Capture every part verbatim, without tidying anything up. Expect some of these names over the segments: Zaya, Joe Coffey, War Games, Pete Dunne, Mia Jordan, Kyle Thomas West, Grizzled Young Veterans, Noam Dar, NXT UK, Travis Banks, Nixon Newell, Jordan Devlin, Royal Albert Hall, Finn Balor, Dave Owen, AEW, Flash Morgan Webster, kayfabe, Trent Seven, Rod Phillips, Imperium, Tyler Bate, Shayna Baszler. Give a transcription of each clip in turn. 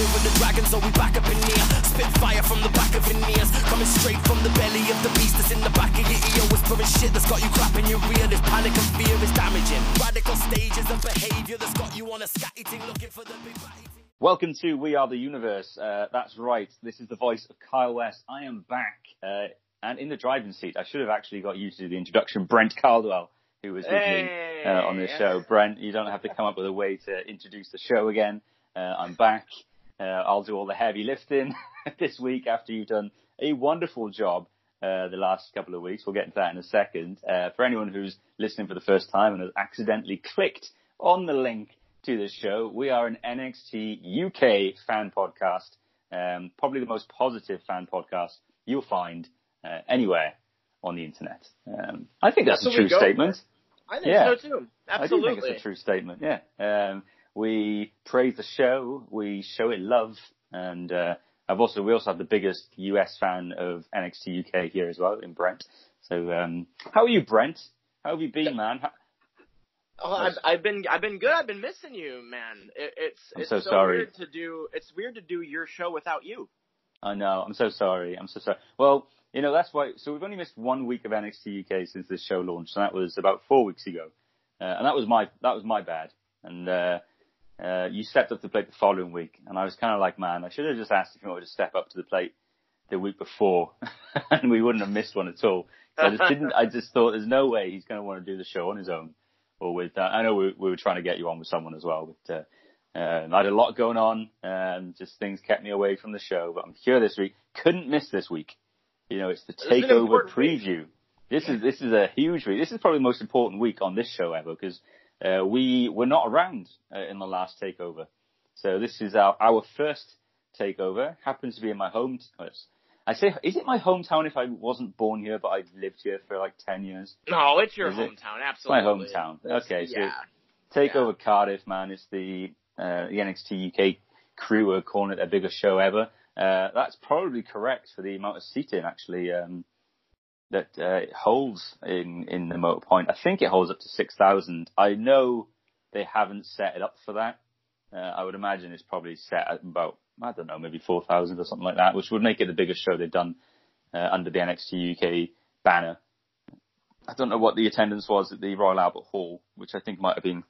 here with the dragon, so we back up in here. Spit fire from the back of your ears, coming straight from the belly of the beast that's in the back of your ear. Whispering shit that's got you clapping your rear. This panic and fear is damaging. Radical stages of behaviour that's got you on a scatty ting looking for the big batty ting. Welcome to We Are The Universe. Uh, that's right, this is the voice of Kyle West. I am back, uh, and in the driving seat, I should have actually got you to do the introduction, Brent Caldwell, who was with hey, me uh, on this yeah. show. Brent, you don't have to come up with a way to introduce the show again. Uh, I'm back. Uh, I'll do all the heavy lifting this week after you've done a wonderful job uh, the last couple of weeks. We'll get into that in a second. Uh, for anyone who's listening for the first time and has accidentally clicked on the link to this show, we are an N X T U K fan podcast, um, probably the most positive fan podcast you'll find uh, anywhere on the internet. Um, I think that's, that's a true statement. I think yeah. so too. Absolutely. I do think it's a true statement, yeah. Um, we praise the show, we show it love, and uh, I've also we also have the biggest U S fan of N X T U K here as well, in Brent. So um, how are you, Brent? How have you been, man? How- Oh, I've, I've been, I've been good. I've been missing you, man. It, it's, I'm it's so, so sorry. weird to do. It's weird to do your show without you. I know. I'm so sorry. I'm so sorry. Well, you know that's why. So we've only missed one week of N X T U K since this show launched, and that was about four weeks ago. Uh, and that was my, that was my bad. And uh, uh, you stepped up to the plate the following week, and I was kind of like, man, I should have just asked if you wanted to step up to the plate the week before, and we wouldn't have missed one at all. So I just didn't. I just thought there's no way he's going to want to do the show on his own. Or with uh, I know we, we were trying to get you on with someone as well, but uh, uh, I had a lot going on, and just things kept me away from the show. But I'm here this week. Couldn't miss this week. You know, it's the takeover preview. Week. This yeah. is this is a huge week. This is probably the most important week on this show ever because uh, we were not around uh, in the last takeover. So this is our our first takeover. Happens to be in my home. I say, is it my hometown if I wasn't born here, but I lived here for like ten years? No, it's your is hometown, it? Absolutely. It's my hometown. Okay, so yeah. take yeah. over Cardiff, man. It's the uh, the N X T U K crew are calling it their biggest show ever. Uh, that's probably correct for the amount of seating, actually, um, that uh, it holds in, in the Motor Point. I think it holds up to six thousand. I know they haven't set it up for that. Uh, I would imagine it's probably set at about, I don't know, maybe four thousand or something like that, which would make it the biggest show they've done uh, under the N X T U K banner. I don't know what the attendance was at the Royal Albert Hall, which I think might have been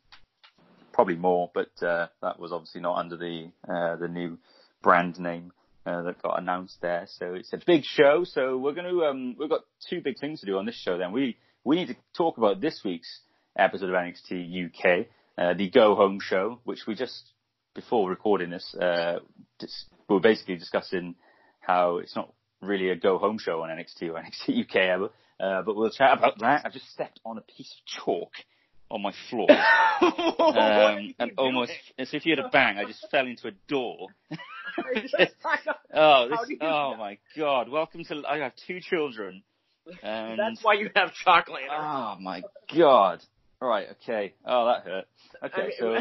probably more, but uh, that was obviously not under the uh, the new brand name uh, that got announced there. So it's a big show. So we're going to um, we've got two big things to do on this show. Then we we need to talk about this week's episode of N X T U K, uh, the Go Home Show, which we just. Before recording this, uh, just, we were basically discussing how it's not really a go-home show on N X T or N X T U K ever, uh, but we'll chat about that. I just stepped on a piece of chalk on my floor. um, and almost, as so if you had a bang, I just fell into a door. just, oh, this, oh my God. Welcome to, I have two children. And, that's why you have chocolate. Oh my God. All right, okay. Oh, that hurt. Okay, I mean, so...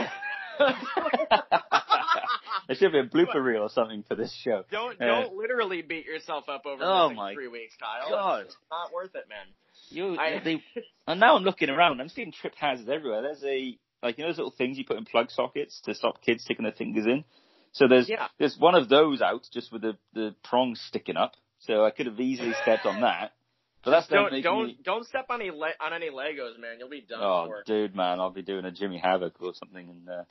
There should be a blooper reel or something for this show. Don't don't uh, literally beat yourself up over oh my three weeks, Kyle. God. It's not worth it, man. You, I, they, and now I'm looking around. I'm seeing trip hazards everywhere. There's a like you know those little things you put in plug sockets to stop kids sticking their fingers in. So there's yeah. there's one of those out just with the the prong sticking up. So I could have easily stepped on that. But that's don't don't me... don't step on any le- on any Legos, man. You'll be done. Oh, for it. Dude, man, I'll be doing a Jimmy Havoc or something and uh,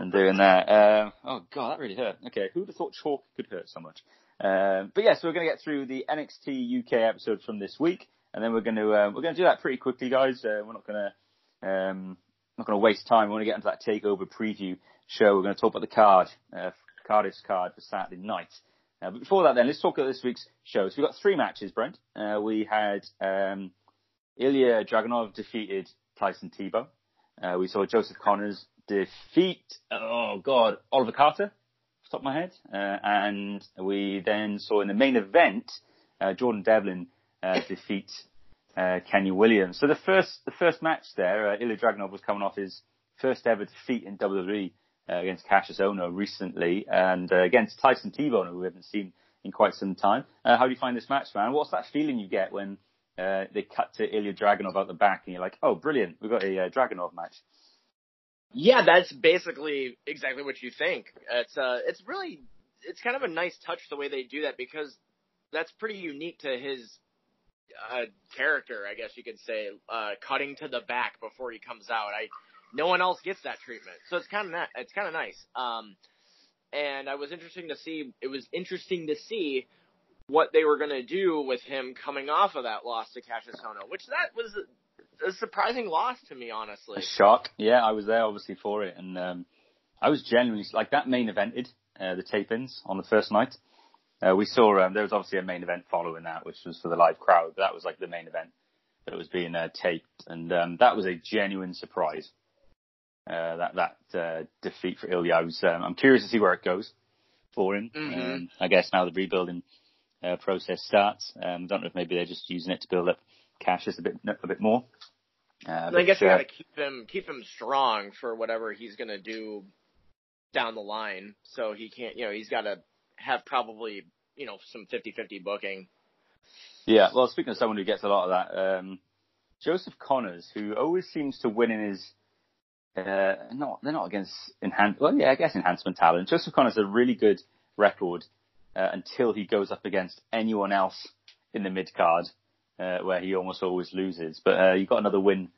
and doing that. Um, oh God, that really hurt. Okay, who'd have thought chalk could hurt so much? Um, but yes, yeah, so we're gonna get through the N X T U K episode from this week, and then we're gonna uh, we're gonna do that pretty quickly, guys. Uh, we're not gonna um, not gonna waste time. We want to get into that takeover preview show. We're gonna talk about the card, uh, Cardiff's card for Saturday night. Uh, but before that, then, let's talk about this week's show. So we've got three matches, Brent. Uh, we had um, Ilja Dragunov defeated Tyson Thibault. Uh, we saw Joseph Connors defeat, oh, God, Oliver Carter, off the top of my head. Uh, and we then saw in the main event, uh, Jordan Devlin uh, defeat uh, Kenny Williams. So the first the first match there, uh, Ilja Dragunov was coming off his first ever defeat in W W E. Uh, against Cassius Ohno recently, and uh, against Tyson Thibault, who we haven't seen in quite some time. Uh, how do you find this match, man? What's that feeling you get when uh, they cut to Ilja Dragunov out the back, and you're like, oh, brilliant, we've got a uh, Dragunov match? Yeah, that's basically exactly what you think. It's uh, it's really, it's kind of a nice touch the way they do that, because that's pretty unique to his uh, character, I guess you could say, uh, cutting to the back before he comes out. I, no one else gets that treatment, so it's kind of na- it's kind of nice. Um, and I was interesting to see. It was interesting to see what they were going to do with him coming off of that loss to Cassius Ohno, which that was a surprising loss to me, honestly. A shock. Yeah, I was there, obviously, for it. And um, I was genuinely, like, that main evented, uh, the tape-ins on the first night. Uh, we saw, um, there was obviously a main event following that, which was for the live crowd. But that was, like, the main event that was being uh, taped. And um, that was a genuine surprise, uh, that that uh, defeat for Ilja. I was, um, I'm curious to see where it goes for him. Mm-hmm. Um, I guess now the rebuilding Uh, process starts. Um, I don't know if maybe they're just using it to build up Cassius a bit a bit more. Uh, but, I guess you uh, got to keep him keep him strong for whatever he's going to do down the line. So he can't, you know, he's got to have probably, you know, some fifty-fifty booking. Yeah, well, speaking of someone who gets a lot of that, um, Joseph Connors, who always seems to win in his, uh, not, they're not against, enhan- well, yeah, I guess enhancement talent. Joseph Connors has a really good record Uh, until he goes up against anyone else in the mid-card, uh, where he almost always loses. But uh, you got another win,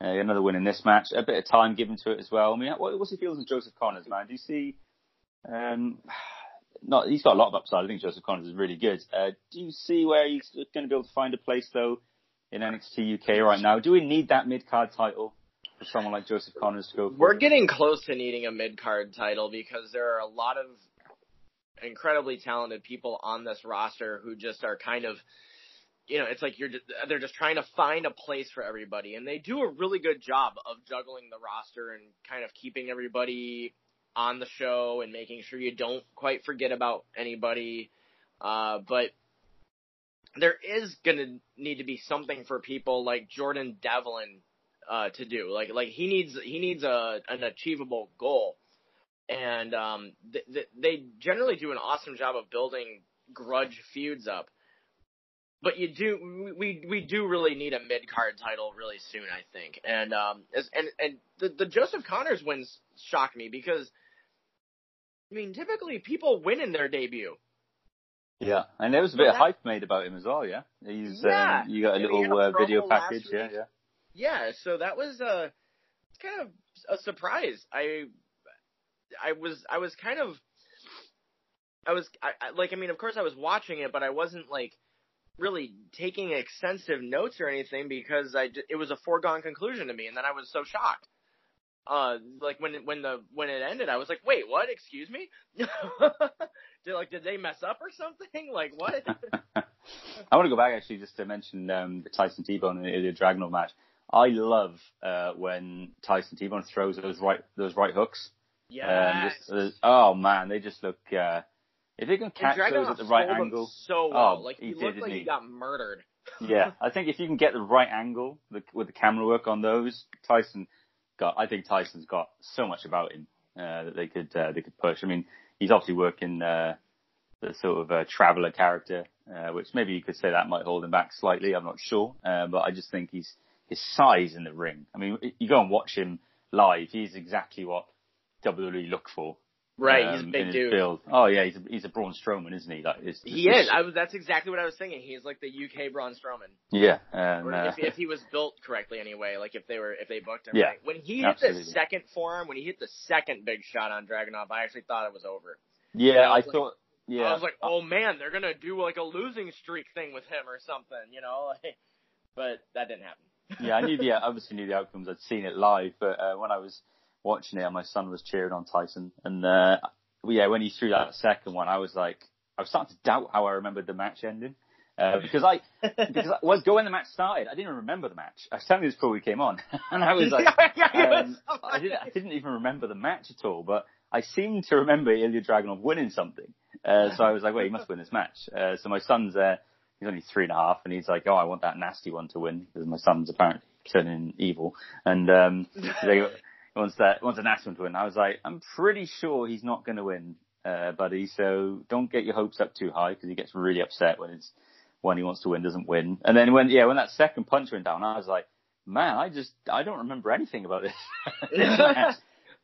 uh, another win in this match. A bit of time given to it as well. I mean, what, what's the feeling of Joseph Connors, man? Do you see? Um, not he's got a lot of upside. I think Joseph Connors is really good. Uh, do you see where he's going to be able to find a place though in N X T U K right now? Do we need that mid-card title for someone like Joseph Connors to go for? We're getting close to needing a mid-card title, because there are a lot of incredibly talented people on this roster who just are kind of, you know, it's like you're they're just trying to find a place for everybody, and they do a really good job of juggling the roster and kind of keeping everybody on the show and making sure you don't quite forget about anybody. Uh, but there is going to need to be something for people like Jordan Devlin uh, to do. Like like he needs he needs a an achievable goal. And um, th- th- they generally do an awesome job of building grudge feuds up. But you do, we we do really need a mid-card title really soon, I think. And um, as, and, and the, the Joseph Connors wins shocked me, because, I mean, typically people win in their debut. Yeah, and there was a bit yeah. of hype made about him as well, yeah? He's, yeah. Um, you got a and little a uh, video package, yeah, yeah. Yeah, so that was uh, kind of a surprise. I... I was, I was kind of, I was, I, I, like, I mean, of course I was watching it, but I wasn't, like, really taking extensive notes or anything, because I, it was a foregone conclusion to me, and then I was so shocked. Uh, like, when, when the, when it ended, I was like, wait, what? Excuse me? did, like, did they mess up or something? Like, what? I want to go back, actually, just to mention um, the Tyson Thibault and the Ilja Dragunov match. I love uh, when Tyson Thibault throws those right, those right hooks. Yeah. Um, oh man, they just look. Uh, if they can catch those at the right angle, so well. Oh, like he, he looked did, like he? he got murdered. Yeah, I think if you can get the right angle the, with the camera work on those, Tyson got. I think Tyson's got so much about him uh, that they could uh, they could push. I mean, he's obviously working uh, the sort of uh, traveler character, uh, which maybe you could say that might hold him back slightly. I'm not sure, uh, but I just think he's his size in the ring. I mean, you go and watch him live. He's exactly what W W E look for, right? Um, he's a big dude. Build. Oh yeah, he's a, he's a Braun Strowman, isn't he? Like it's, it's, he is. I was, that's exactly what I was thinking. He's like the U K Braun Strowman. Yeah, and, or if, uh, if he was built correctly, anyway. Like if they were, if they booked him. Yeah, right. When he absolutely. hit the second forearm, when he hit the second big shot on Dragunov, I actually thought it was over. Yeah, I, I thought. Like, yeah, I was like, oh man, they're gonna do like a losing streak thing with him or something, you know? Like, but that didn't happen. Yeah, I knew the obviously knew the outcomes. I'd seen it live, but uh, when I was watching it, my son was cheering on Tyson, and uh, yeah, when he threw that second one, I was like, I was starting to doubt how I remembered the match ending, uh, because I, because I was going when the match started, I didn't even remember the match. I suddenly just before we came on, and I was like, um, I, didn't, I didn't even remember the match at all, but I seemed to remember Ilja Dragunov winning something, uh, so I was like, wait, he must win this match. Uh, so my son's there, uh, he's only three and a half, and he's like, oh, I want that nasty one to win, because my son's apparently turning evil, and um, they. Wants that, wants an Aspen to win. I was like, I'm pretty sure he's not going to win, uh, buddy. So don't get your hopes up too high, because he gets really upset when it's when he wants to win doesn't win. And then when yeah, when that second punch went down, I was like, man, I just I don't remember anything about this. this match.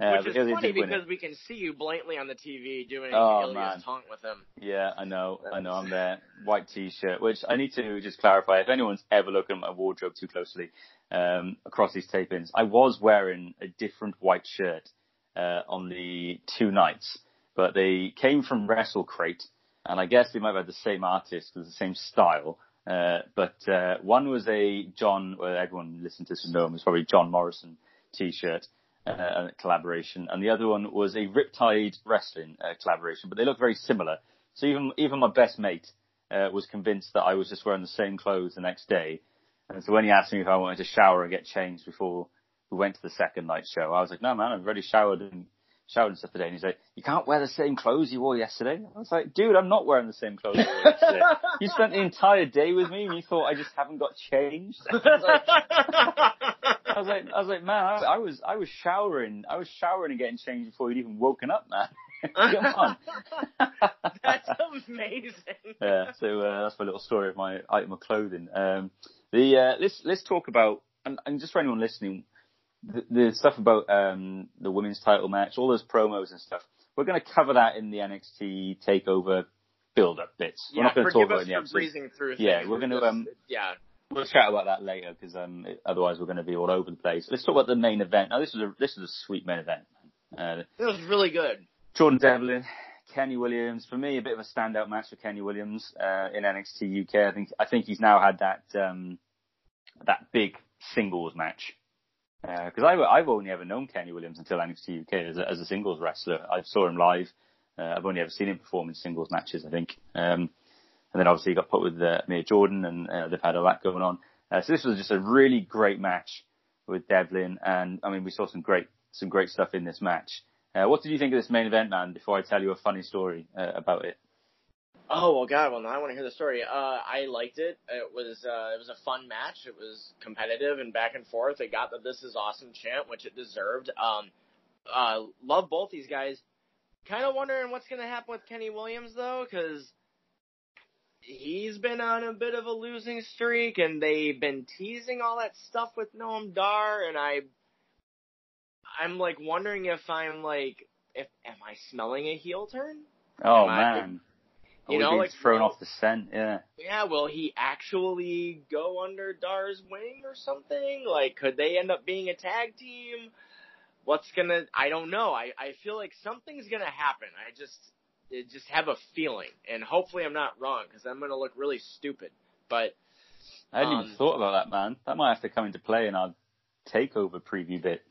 Uh, Which is funny because we can see you blatantly on the T V doing oh, Ilya's taunt with him. Yeah, I know, I know, I'm there. White T-shirt, which I need to just clarify. If anyone's ever looking at my wardrobe too closely um, across these tape-ins, I was wearing a different white shirt uh, on the two nights, but they came from Wrestle Crate, and I guess they might have had the same artist with the same style. Uh, but uh, one was a John, well, everyone listened to this and knows, was probably John Morrison T-shirt. Uh, collaboration, and the other one was a Riptide Wrestling uh, collaboration, but they look very similar. So even even my best mate uh, was convinced that I was just wearing the same clothes the next day. And so when he asked me if I wanted to shower and get changed before we went to the second night show, I was like, no man, I've already showered and showered and stuff today. And he's like, you can't wear the same clothes you wore yesterday. I was like, dude, I'm not wearing the same clothes I wore yesterday. You spent the entire day with me and you thought I just haven't got changed? I was like, I was like, I was like, man, I, I was, I was showering, I was showering and getting changed before you'd even woken up, man. Come on. That's amazing. Yeah, so uh, that's my little story of my item of clothing. Um, the uh, let's let's talk about, and, and just for anyone listening, the, the stuff about um, the women's title match, all those promos and stuff. We're going to cover that in the N X T Takeover build-up bits. Yeah, we're not going to talk about it in the episode. Breezing through yeah, we're going to um, yeah. We'll chat about that later because um, otherwise we're going to be all over the place. Let's talk about the main event. Now, this was a this was a sweet main event. Uh, it was really good. Jordan Devlin, Kenny Williams. For me, a bit of a standout match for Kenny Williams uh, in N X T U K. I think I think he's now had that um, that big singles match because uh, I I've only ever known Kenny Williams until N X T U K as a, as a singles wrestler. I saw him live. Uh, I've only ever seen him perform in singles matches. I think. Um, And then obviously he got put with uh, Amir Jordan, and uh, they've had a lot going on. Uh, so this was just a really great match with Devlin, and I mean we saw some great some great stuff in this match. Uh, what did you think of this main event, man? Before I tell you a funny story uh, about it. Oh well, God, well now I want to hear the story. Uh, I liked it. It was uh, it was a fun match. It was competitive and back and forth. It got the "This is awesome" chant, which it deserved. Um, uh, love both these guys. Kind of wondering what's going to happen with Kenny Williams though, because he's been on a bit of a losing streak, and they've been teasing all that stuff with Noam Dar, and I, I'm like wondering if I'm like, if am I smelling a heel turn? Oh am man, I, you know, like thrown off the scent, yeah. Yeah, will he actually go under Dar's wing or something? Like, could they end up being a tag team? What's gonna? I don't know. I I feel like something's gonna happen. I just. Just have a feeling, and hopefully I'm not wrong because I'm going to look really stupid. But I hadn't um, even thought about that, man. That might have to come into play in our takeover preview bit,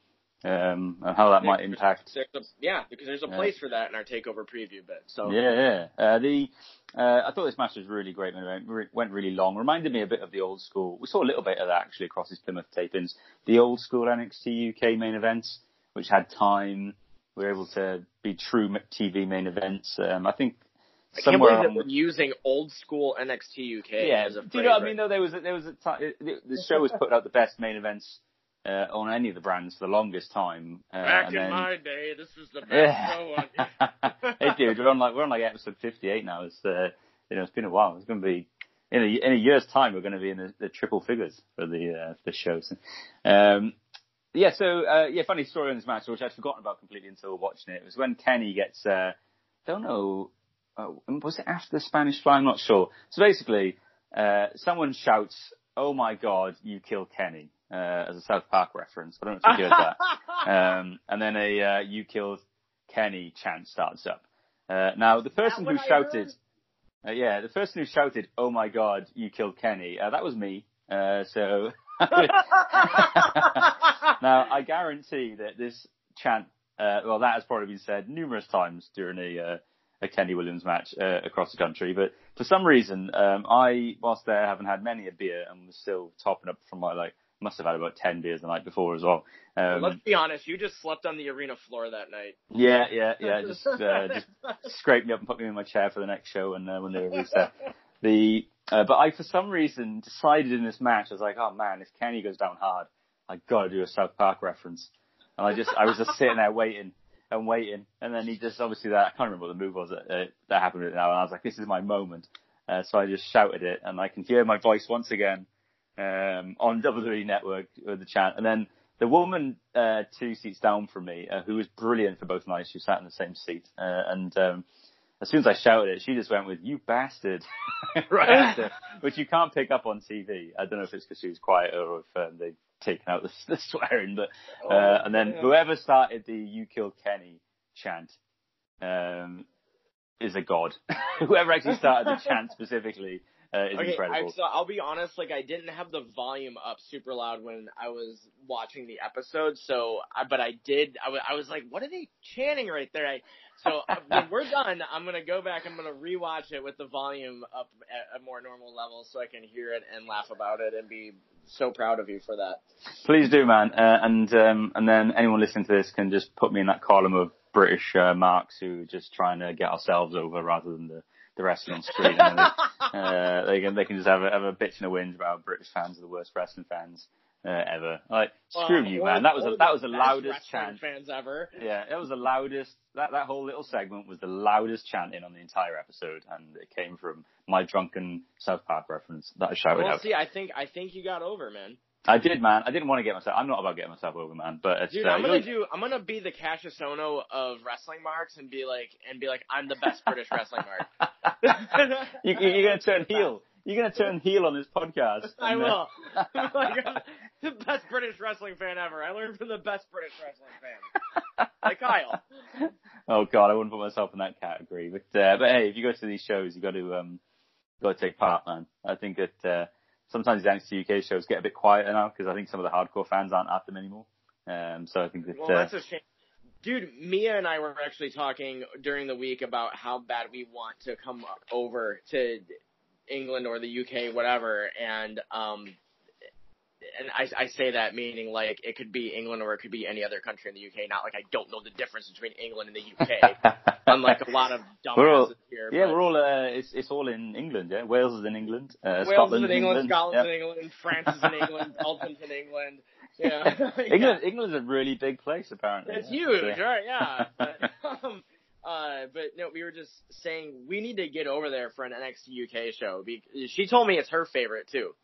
um, and how that might impact. There's a, yeah, because there's a place yeah. for that in our takeover preview bit. So yeah, yeah. Uh, the uh, I thought this match was really great. It went really long. Reminded me a bit of the old school. We saw a little bit of that actually across these Plymouth tapings. The old school N X T U K main events, which had time. We were able to be true T V main events. Um, I think somewhere I can't believe that we're using old school N X T U K. Yeah, as a do you know what I mean? Though there was a, there was a time, the show was putting out the best main events uh, on any of the brands for the longest time. Uh, Back and then, in my day, this is the best yeah. show on. Hey, dude, we're on like we're on like episode fifty-eight now. It's uh, you know it's been a while. It's going to be in a in a year's time. We're going to be in the, the triple figures for the uh, the shows. Um, Yeah, so, uh, yeah, funny story on this match, which I'd forgotten about completely until watching it. It was when Kenny gets, uh, don't know, uh, was it after the Spanish Fly? I'm not sure. So basically, uh, someone shouts, "Oh my God, you killed Kenny," uh, as a South Park reference. I don't know if you heard that. Um, and then a, uh, "you killed Kenny" chant starts up. Uh, now the person who I shouted, uh, yeah, the person who shouted, "Oh my God, you killed Kenny," uh, that was me. Uh, so. Now, I guarantee that this chant, uh, well, that has probably been said numerous times during a, uh, a Kenny Williams match uh, across the country. But for some reason, um, I, whilst there, haven't had many a beer and was still topping up from my, like, must have had about ten beers the night before as well. Um, Let's be honest, you just slept on the arena floor that night. Yeah, yeah, yeah. Just, uh, just scraped me up and put me in my chair for the next show and uh, when they released that. The, uh, but I, for some reason, decided in this match, I was like, oh man, if Kenny goes down hard, I gotta do a South Park reference. And I just, I was just sitting there waiting and waiting. And then he just, obviously that, I can't remember what the move was that, uh, that happened right now. And I was like, this is my moment. Uh, so I just shouted it and I can hear my voice once again, um, on W W E Network with the chant. And then The woman uh, two seats down from me, uh, who was brilliant for both nights, she sat in the same seat. Uh, and um, as soon as I shouted it, she just went with, "You bastard," right after, which you can't pick up on T V. I don't know if it's because she was quieter or if um, they've taken out the, the swearing. But uh, oh, And then yeah. whoever started the "You killed Kenny" chant um, is a god. Whoever actually started the chant specifically. Uh, is okay, incredible. I, so I'll be honest, like I didn't have the volume up super loud when I was watching the episode, so I, but I did. I, w- I was like, "What are they chanting right there?" I, so when we're done, I'm gonna go back. I'm gonna rewatch it with the volume up at a more normal level, so I can hear it and laugh about it and be so proud of you for that. Please do, man. Uh, and um, and then anyone listening to this can just put me in that column of British uh, marks who are just trying to get ourselves over rather than the. the wrestling on screen. And they, uh, they can they can just have a, have a bitch and a whinge about British fans are the worst wrestling fans uh, ever. Like screw uh, you, man. That was a, that was the loudest chant. Fans ever. Yeah, it was the loudest. That that whole little segment was the loudest chanting on the entire episode, and it came from my drunken South Park reference that I shouted well, out. See, I think I think you got over, man. I did, man. I didn't want to get myself. I'm not about getting myself over, man. But it's, dude, uh, I'm gonna do. I'm gonna be the Cassius Ohno of wrestling marks and be like, and be like, I'm the best British wrestling mark. you, you're gonna turn heel. You're gonna turn heel on this podcast. I and, will. Uh, I'm like, I'm the best British wrestling fan ever. I learned from the best British wrestling fan, like Kyle. Oh God, I wouldn't put myself in that category. But uh, but hey, if you go to these shows, you got to um, got to take part, man. I think that. Uh, Sometimes the N X T U K shows get a bit quieter now because I think some of the hardcore fans aren't at them anymore. Um, so I think that... Well, that's uh, a shame. Dude, Mia and I were actually talking during the week about how bad we want to come over to England or the U K, whatever. And um, and I, I say that meaning like it could be England or it could be any other country in the U K. Not like I don't know the difference between England and the U K. Unlike a lot of dumbasses here. Yeah, we're all, uh, it's, it's all in England, yeah? Wales is in England. Uh, Wales Scotland is in England, England. Scotland's yep. in England, France is in England, Belgium's in England. Yeah. England, England's a really big place, apparently. It's yeah. huge, yeah. right, yeah. But, um, uh, but, no, we were just saying, we need to get over there for an N X T U K show. Because she told me it's her favorite, too.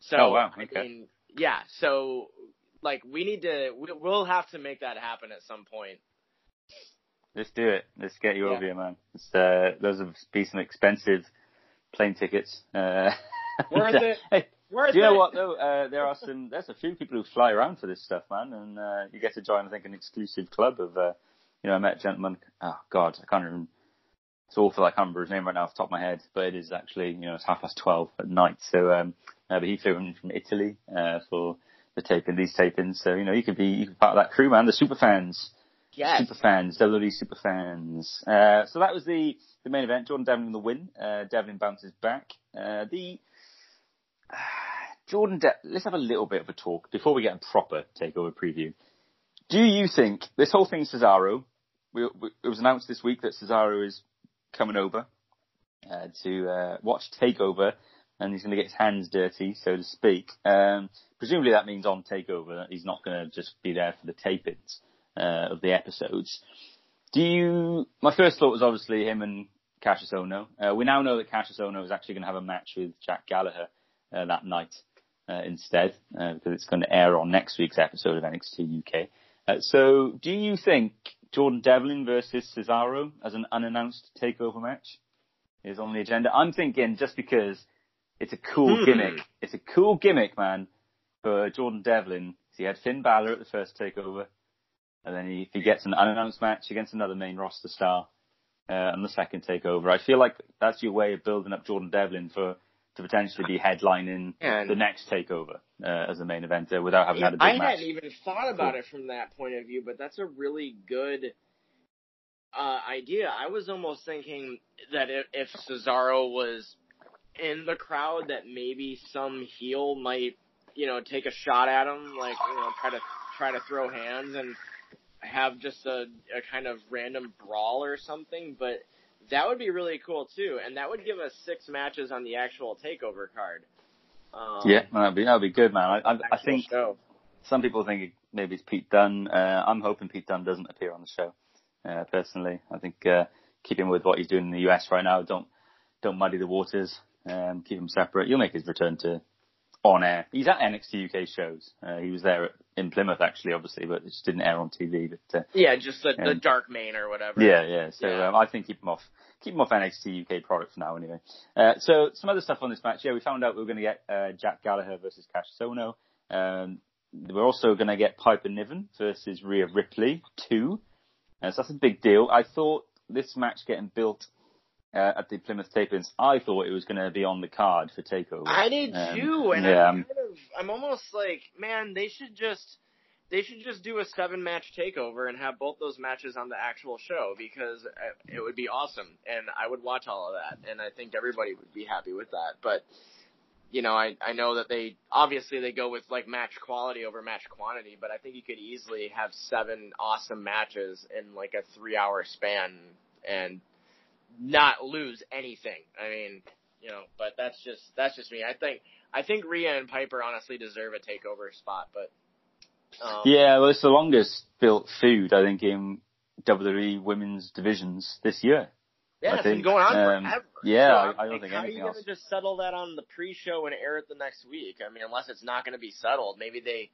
So, oh, wow, okay. I mean, yeah, so, like, we need to, we'll have to make that happen at some point. Let's do it. Let's get you yeah. over here, man. It's, uh, those would be some expensive plane tickets. Uh, Worth it. Hey, Worth do you know it. What, though? Uh, there are some, there's a few people who fly around for this stuff, man. And uh, you get to join, I think, an exclusive club of, uh, you know, I met a gentleman. Oh, God, I can't remember. It's awful. I can't remember his name right now off the top of my head. But it is actually, you know, it's half past twelve at night. So, um, uh, but he flew in from Italy uh, for the taping, these tapings. So, you know, you could be, you could be part of that crew, man, the super fans. Yes. Super fans, W W E super fans. Uh, so that was the, the main event. Jordan Devlin the win. Uh, Devlin bounces back. Uh, the uh, Jordan. De- Let's have a little bit of a talk before we get a proper takeover preview. Do you think this whole thing, Cesaro? We, we, it was announced this week that Cesaro is coming over uh, to uh, watch Takeover, and he's going to get his hands dirty, so to speak. Um, presumably that means on Takeover that he's not going to just be there for the tapings. Uh, of the episodes. Do you... My first thought was obviously him and Cassius Ohno. Uh, we now know that Cassius Ohno is actually going to have a match with Jack Gallagher uh, that night uh, instead, uh, because it's going to air on next week's episode of N X T U K. Uh, so do you think Jordan Devlin versus Cesaro as an unannounced takeover match is on the agenda? I'm thinking just because it's a cool gimmick. It's a cool gimmick, man, for Jordan Devlin. He had Finn Balor at the first takeover. And then if he gets an unannounced match against another main roster star uh, on the second takeover, I feel like that's your way of building up Jordan Devlin for to potentially be headlining and the next takeover uh, as a main eventer without having yeah, had a big I match. I hadn't even thought about cool. it from that point of view, but that's a really good uh, idea. I was almost thinking that if, if Cesaro was in the crowd, that maybe some heel might, you know, take a shot at him, like you know, try to try to throw hands and. Have just a, a kind of random brawl or something, but that would be really cool too, and that would give us six matches on the actual takeover card. Um, yeah, that'd be that'd be good, man. I, I, I think show. Some people think maybe it's Pete Dunne. Uh, I'm hoping Pete Dunne doesn't appear on the show. Uh, personally, I think uh, keep him with what he's doing in the U S right now. Don't don't muddy the waters. Um, keep him separate. You'll make his return to on air. He's at N X T U K shows. Uh, he was there at, in Plymouth, actually, obviously, but it just didn't air on T V. But uh, yeah, just the, um, the dark main or whatever. Yeah, yeah. So yeah. Um, I think keep him off. Keep him off N X T U K product for now, anyway. Uh, so some other stuff on this match. Yeah, we found out we were going to get uh, Jack Gallagher versus Cassius Ohno. Um, we're also going to get Piper Niven versus Rhea Ripley too. Uh, so that's a big deal. I thought this match getting built uh, at the Plymouth tapings, I thought it was going to be on the card for TakeOver. I did um, too, and yeah, I'm, kind of, I'm almost like, man, they should just they should just do a seven match TakeOver and have both those matches on the actual show, because it would be awesome, and I would watch all of that, and I think everybody would be happy with that. But you know, I, I know that they, obviously they go with like match quality over match quantity, but I think you could easily have seven awesome matches in like a three hour span and not lose anything. I mean, you know, but that's just, that's just me. I think, I think Rhea and Piper honestly deserve a TakeOver spot, but. Um, yeah, well, it's the longest built feud, I think, in W W E women's divisions this year. Yeah, it's been going on um, forever. Yeah, so I, I don't think, think anything else. How are you going to just settle that on the pre-show and air it the next week? I mean, unless it's not going to be settled. Maybe they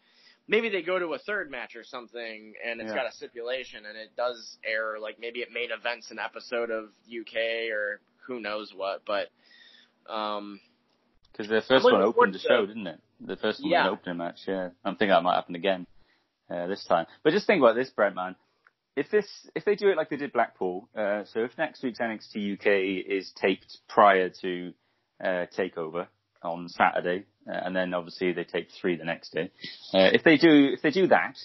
maybe they go to a third match or something, and it's yeah. got a stipulation, and it does air. Like, maybe it main events an episode of U K or who knows what. But because um, their first one opened the show, didn't it? The first one yeah. was an opening match, yeah. I'm thinking that might happen again uh, this time. But just think about this, Brent, man. If this, if they do it like they did Blackpool, uh, so if next week's N X T U K is taped prior to uh, TakeOver on Saturday, uh, and then obviously they tape three the next day. Uh, if they do, if they do that,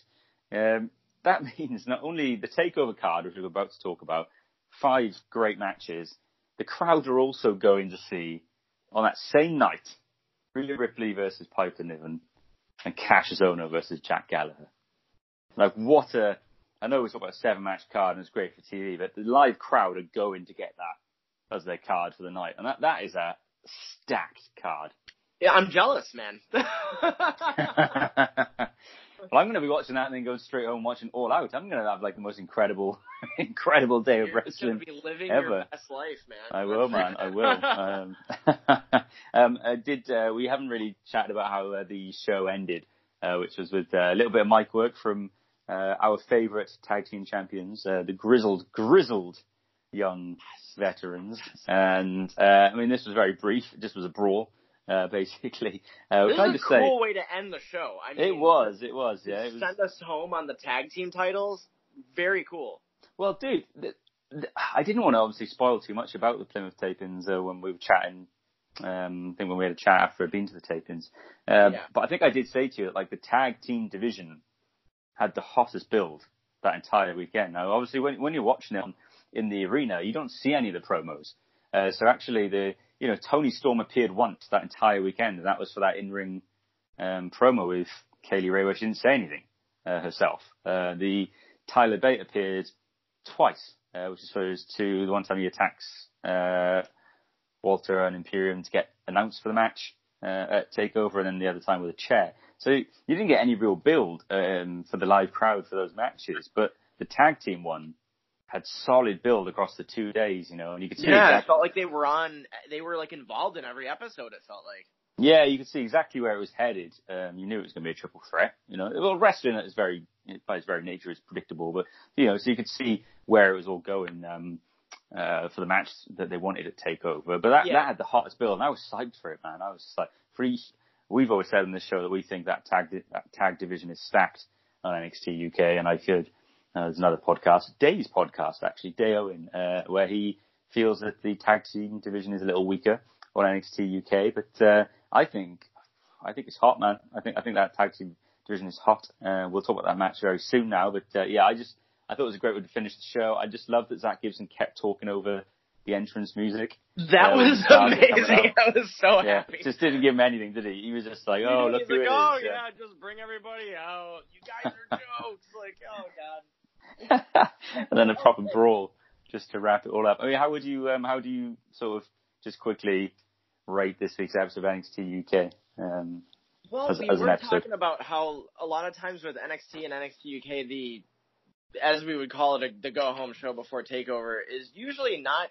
um, that means not only the TakeOver card, which we're about to talk about, five great matches, the crowd are also going to see on that same night Rhea Ripley versus Piper Niven and Cassius Ohno versus Jack Gallagher. Like, what a I know we talk about a seven-match card and it's great for T V, but the live crowd are going to get that as their card for the night. And that, that is a stacked card. Yeah, I'm jealous, man. Well, I'm going to be watching that and then going straight home watching All Out. I'm going to have, like, the most incredible, incredible day of You're wrestling ever. You're going to be living ever. your best life, man. I will, man. I will. Um, um, I did, uh, we haven't really chatted about how uh, the show ended, uh, which was with uh, a little bit of mic work from... Uh, our favourite tag team champions, uh, the Grizzled, Grizzled Young Veterans. And, uh, I mean, this was very brief. It just was a brawl, uh, basically. Uh, this is a cool say, way to end the show. I mean, it was, it was, yeah. It was, sent us home on the tag team titles. Very cool. Well, dude, th- th- I didn't want to obviously spoil too much about the Plymouth tapings uh, when we were chatting. Um, I think when we had a chat after I'd been to the tapings. Uh, yeah. But I think I did say to you that, like, the tag team division had the hottest build that entire weekend. Now, obviously, when when you're watching it on, in the arena, you don't see any of the promos. Uh, so actually, the you know Tony Storm appeared once that entire weekend, and that was for that in-ring um, promo with Kay Lee Ray, where she didn't say anything uh, herself. Uh, the Tyler Bate appeared twice, uh, which is supposed to the one time he attacks uh, Walter and Imperium to get announced for the match uh, at TakeOver, and then the other time with a chair. So you didn't get any real build um, for the live crowd for those matches, but the tag team one had solid build across the two days, you know, and you could see. Yeah, exactly, it felt like they were on, they were like involved in every episode. It felt like. Yeah, you could see exactly where it was headed. Um, you knew it was going to be a triple threat, you know. Well, wrestling is very, by its very nature, is predictable, but you know, so you could see where it was all going um, uh, for the match that they wanted at TakeOver. But that yeah. that had the hottest build, and I was psyched for it, man. I was just like, free. We've always said on this show that we think that tag that tag division is stacked on N X T U K, and I could. Uh, there's another podcast, Day's podcast actually, Day Owen, uh, where he feels that the tag team division is a little weaker on N X T U K. But uh, I think I think it's hot, man. I think I think that tag team division is hot. Uh, we'll talk about that match very soon now. But uh, yeah, I just I thought it was a great way to finish the show. I just loved that Zach Gibson kept talking over the entrance music. That uh, was amazing. I was so yeah. happy. Just didn't give him anything, did he? He was just like, oh, look at it. He's like, oh, yeah, yeah, just bring everybody out. You guys are jokes. Like, oh, God. And then a proper brawl just to wrap it all up. I mean, how would you, um, how do you sort of just quickly rate this week's episode of N X T U K? Um, well, as, we as were an talking about how a lot of times with N X T and N X T U K, the, as we would call it, a, the go-home show before TakeOver is usually not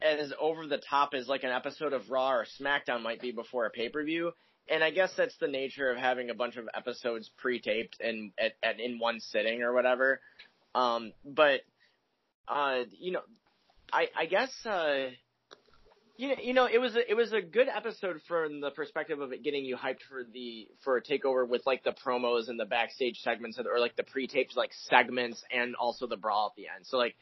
as over the top as like an episode of Raw or SmackDown might be before a pay-per-view. And I guess that's the nature of having a bunch of episodes pre-taped and at, at in one sitting or whatever. Um, but, uh, you know, I, I guess, uh, you know, you know, it was, a, it was a good episode from the perspective of it getting you hyped for the, for a takeover with like the promos and the backstage segments or like the pre-taped like segments and also the brawl at the end. So like,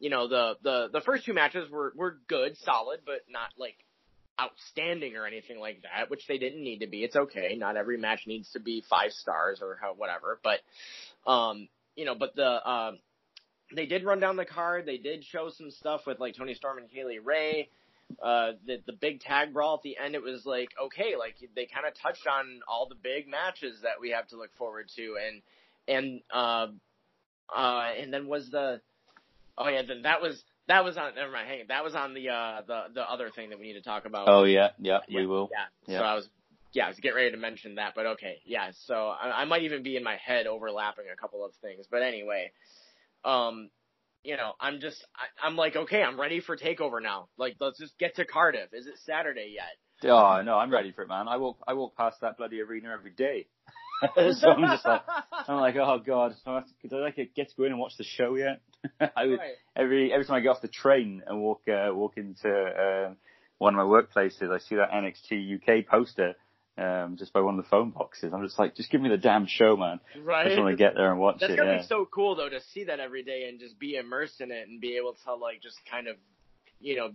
you know, the, the, the first two matches were, were good, solid, but not like outstanding or anything like that, which they didn't need to be. It's okay. Not every match needs to be five stars or how, whatever, but, um, you know, but the, um, uh, they did run down the card. They did show some stuff with like Tony Storm and Kay Lee Ray, uh, the, the big tag brawl at the end. It was like, okay, like they kind of touched on all the big matches that we have to look forward to. And, and, uh, uh, and then was the, oh yeah, then that was, that was on, never mind, hang on. That was on the, uh, the, the other thing that we need to talk about. Oh yeah. Yeah, yeah we will. Yeah. yeah. So I was, yeah, I was getting ready to mention that, but okay. Yeah. So I, I might even be in my head overlapping a couple of things, but anyway, Um, you know, I'm just, I, I'm like, okay, I'm ready for takeover now. Like, let's just get to Cardiff. Is it Saturday yet? Oh no, I'm ready for it, man. I walk, I walk past that bloody arena every day. So I'm just like, I'm like, oh god, do I, have to, do I get to go in and watch the show yet? I would, right. every every time I get off the train and walk uh, walk into uh, one of my workplaces, I see that N X T U K poster um, just by one of the phone boxes. I'm just like, just give me the damn show, man. Right. I just want to get there and watch That's it. That's going to yeah. be so cool, though, to see that every day and just be immersed in it and be able to, like, just kind of, you know,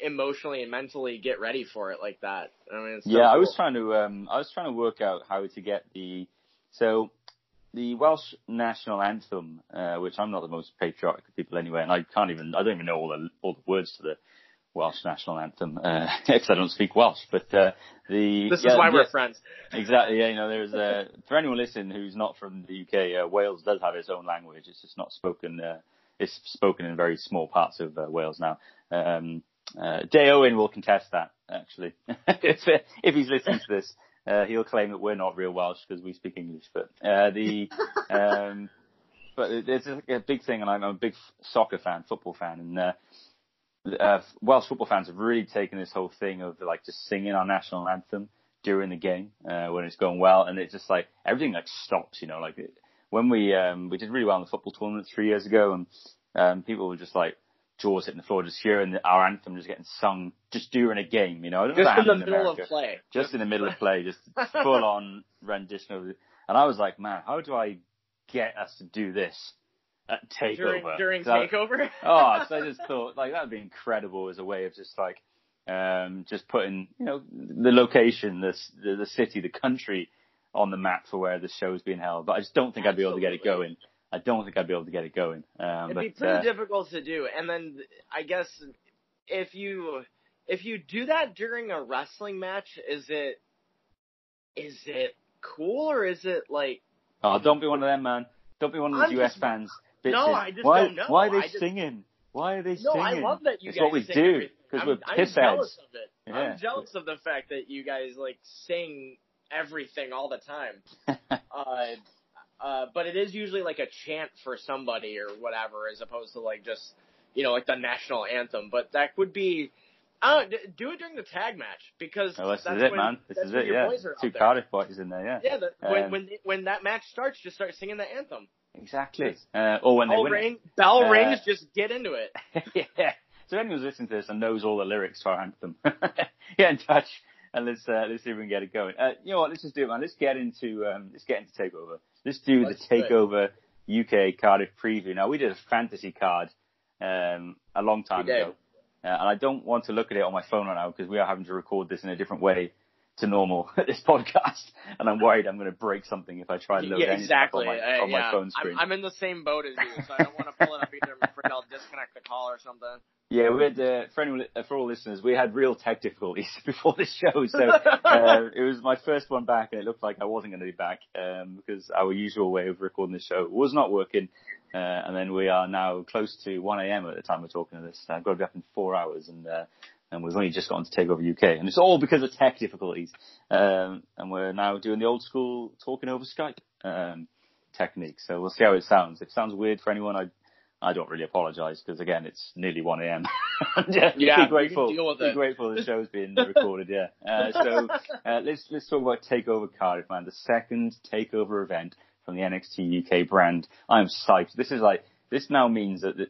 emotionally and mentally get ready for it like that. I mean, it's so yeah, cool. I was trying to, um, I was trying to work out how to get the, so the Welsh national anthem, uh, which I'm not the most patriotic of people anyway, and I can't even, I don't even know all the, all the words to the Welsh national anthem, because uh, I don't speak Welsh, but uh, the... This yeah, is why we're yeah, friends. Exactly, yeah, you know, there's, uh, for anyone listening who's not from the U K, uh, Wales does have its own language, it's just not spoken, uh, it's spoken in very small parts of uh, Wales now. Um, uh, Dave Owen will contest that, actually, if, if he's listening to this. Uh, he'll claim that we're not real Welsh because we speak English, but uh, the... Um, but it's a big thing, and I'm a big soccer fan, football fan, and... Uh, Uh, Welsh football fans have really taken this whole thing of like just singing our national anthem during the game uh, when it's going well, and it's just like everything like stops, you know. Like it, when we um, we did really well in the football tournament three years ago, and um, people were just like jaws hitting the floor just here, and our anthem just getting sung just during a game, you know. I don't just know in the in middle America, of play, just in the middle of play, just full on rendition of it. And I was like, man, how do I get us to do this? At takeover. During, during takeover? I, oh, so I just thought, like, that would be incredible as a way of just, like, um, just putting, you know, the location, the, the the city, the country on the map for where the show's being held. But I just don't think Absolutely. I'd be able to get it going. I don't think I'd be able to get it going. Um, It'd but, be pretty uh, difficult to do. And then, I guess, if you if you do that during a wrestling match, is it is it cool or is it, like... Oh, don't be one of them, man. Don't be one of those I'm U S just, fans. Bitching. No, I just why, don't know. Why are they just, singing? Why are they singing? No, I love that you it's guys what we sing do, because we're piss heads. I'm jealous of it. Yeah. I'm jealous of the fact that you guys, like, sing everything all the time. uh, uh, but it is usually, like, a chant for somebody or whatever, as opposed to, like, just, you know, like, the national anthem. But that would be... Oh, do it during the tag match because oh, this that's is it, when, man. This is it, yeah. Two Cardiff boys in there, yeah. Yeah, the, um, when when when that match starts, just start singing the anthem. Exactly. Uh, or when bell they win ring, it. bell uh, rings, just get into it. Yeah. So anyone who's listening to this and knows all the lyrics to our anthem, get in touch and let's uh, let's see if we can get it going. Uh, you know what? Let's just do it, man. Let's get into um, let's get into takeover. Let's do let's the takeover do U K Cardiff preview. Now we did a fantasy card um, a long time we ago. Did. Uh, and I don't want to look at it on my phone right now because we are having to record this in a different way to normal, this podcast. And I'm worried I'm going to break something if I try to load yeah, anything exactly. on, my, on uh, yeah. my phone screen. I'm, I'm in the same boat as you, so I don't want to pull it up either. I'm afraid I'll disconnect the call or something. Yeah, we had, uh, for, anyone, uh, for all listeners, we had real tech difficulties before this show. So uh, it was my first one back, and it looked like I wasn't going to be back um, because our usual way of recording this show was not working. Uh, and then we are now close to one a.m. at the time we're talking to this. I've got to be up in four hours, and uh, and we've only just gotten to Takeover U K. And it's all because of tech difficulties. Um, and we're now doing the old school talking over Skype um, technique. So we'll see how it sounds. If it sounds weird for anyone, I... I don't really apologise because, again, it's nearly one a.m. yeah, yeah, be grateful. Be grateful the show's been recorded, yeah. Uh, so uh, let's let's talk about TakeOver Cardiff, man, the second TakeOver event from the N X T U K brand. I'm psyched. This is like, this now means that the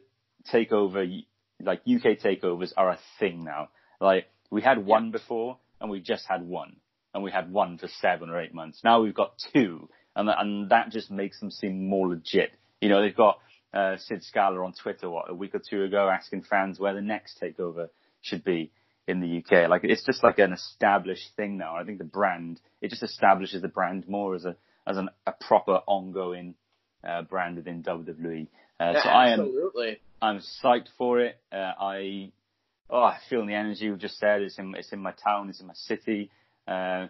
TakeOver, like U K takeovers are a thing now. Like, we had one yeah. before and we just had one. And we had one for seven or eight months. Now we've got two. And, and that just makes them seem more legit. You know, they've got uh, Sid Scala on Twitter, what, a week or two ago, asking fans where the next takeover should be in the U K. Like, it's just like an established thing now. I think the brand, it just establishes the brand more as a as an, a proper ongoing uh, brand within W W E. Uh, yeah, so I am, absolutely. I'm psyched for it. Uh, I oh, I feel the energy you just said. It's in it's in my town. It's in my city. Uh,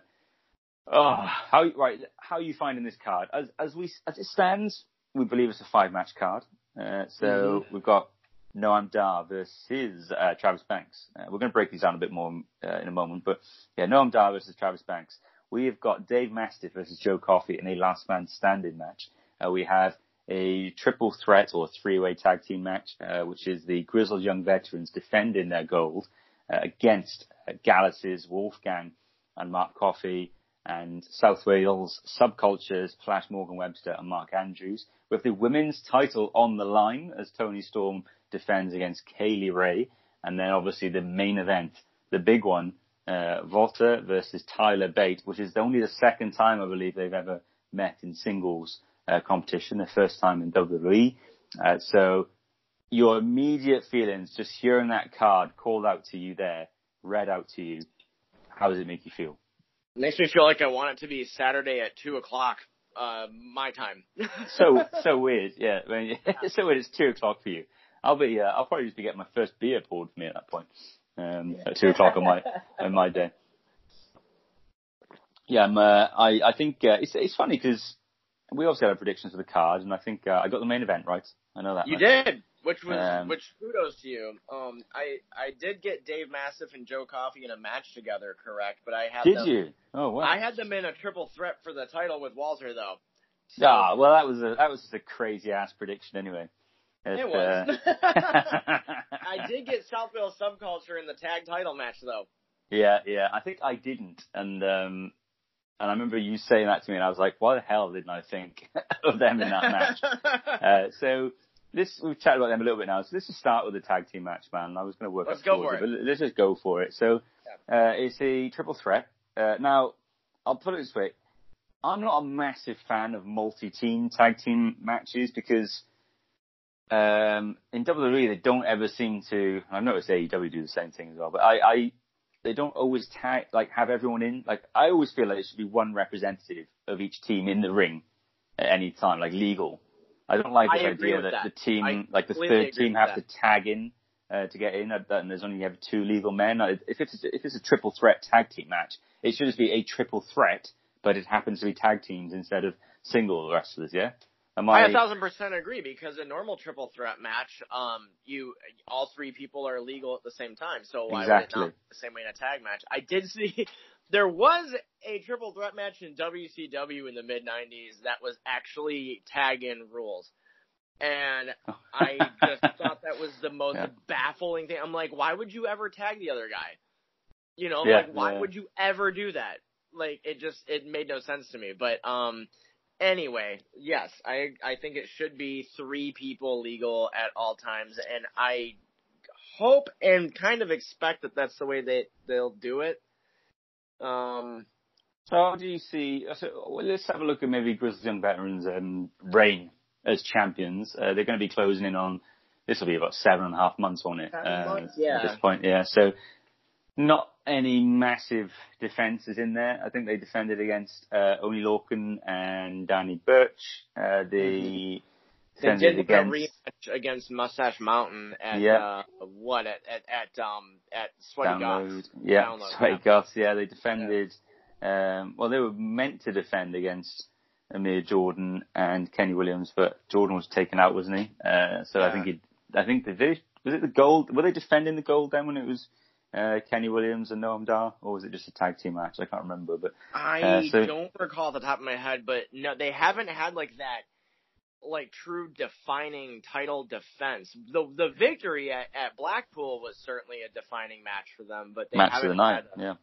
oh, how right? How are you finding this card? As as we as it stands, we believe it's a five match card. Uh, so mm. we've got Noam Dar versus uh, Travis Banks. Uh, we're going to break these down a bit more uh, in a moment, but yeah, Noam Dar versus Travis Banks. We have got Dave Mastiff versus Joe Coffey in a last man standing match. Uh, we have a triple threat or three-way tag team match, uh, which is the Grizzled Young Veterans defending their gold uh, against uh, Gallus' Wolfgang and Mark Coffey and South Wales Subcultures, Flash Morgan Webster and Mark Andrews, with the women's title on the line as Tony Storm defends against Kay Lee Ray. And then obviously the main event, the big one, Uh, Walter versus Tyler Bate, which is only the second time I believe they've ever met in singles uh, competition, the first time in W W E. Uh, so your immediate feelings, just hearing that card called out to you there, read out to you, how does it make you feel? It makes me feel like I want it to be Saturday at two o'clock, uh, my time. so so weird, yeah. I mean, it's so weird, it's two o'clock for you. I'll be, uh, I'll probably just be getting my first beer poured for me at that point. Um, yeah. At two o'clock on my on my day. Yeah, I'm, uh, I I think uh, it's it's funny because we obviously had predictions for the card, and I think uh, I got the main event right. I know that you much. did, which was um, which kudos to you. Um, I I did get Dave Mastiff and Joe Coffey in a match together, correct? But I had did them, you? Oh wow! I had them in a triple threat for the title with Walter, though. So. Ah, well that was a, that was just a crazy ass prediction anyway. If, it was. Uh... I did get South Wales Subculture in the tag title match, though. Yeah, yeah. I think I didn't, and um, and I remember you saying that to me, and I was like, "Why the hell didn't I think of them in that match?" uh, so this we've chatted about them a little bit now. So let's just start with the tag team match, man. I was going to work. Let's go for it. But let's just go for it. So uh, it's a triple threat. Uh, now I'll put it this way: I'm not a massive fan of multi-team tag team matches because. Um, in W W E, they don't ever seem to. I've noticed A E W do the same thing as well, but I, I they don't always tag like have everyone in. Like I always feel like it should be one representative of each team in the ring at any time, like legal. I don't like the idea that, that the team, I like the third team, have that. to tag in uh, to get in. And there's only you have two legal men. If it's if it's a triple threat tag team match, it should just be a triple threat, but it happens to be tag teams instead of single wrestlers. Yeah. I, I a thousand percent agree because a normal triple threat match, um, you all three people are legal at the same time. So why exactly. would it not be the same way in a tag match? I did see there was a triple threat match in W C W in the mid nineties that was actually tag in rules, and I just thought that was the most yeah. baffling thing. I'm like, why would you ever tag the other guy? You know, yeah, like why yeah. would you ever do that? Like it just it made no sense to me. But um. Anyway, yes, I I think it should be three people legal at all times, and I hope and kind of expect that that's the way they, they'll do it. Um, so how do you see so, – well, let's have a look at maybe Grizzled Young Veterans and reign as champions. Uh, they're going to be closing in on – this will be about seven and a half months on it uh, months, yeah. at this point, yeah. So not – any massive defences in there. I think they defended against uh, Oney Lorcan and Danny Burch. Uh, they they did against... rematch against Mustache Mountain at yeah. uh, what at at at, um, at Sweaty Goths. Yeah, Download, Sweaty yeah. Goths. Yeah, they defended. Yeah. Um, well, they were meant to defend against Amir Jordan and Kenny Williams, but Jordan was taken out, wasn't he? Uh, so yeah. I think he. I think the was it the gold. Were they defending the gold then when it was? Uh, Kenny Williams and Noam Dar, or was it just a tag team match? I can't remember, but uh, I so, don't recall off the top of my head. But no, they haven't had like that like true defining title defense. The the victory at, at Blackpool was certainly a defining match for them, but they match haven't of the night. Had a, yeah.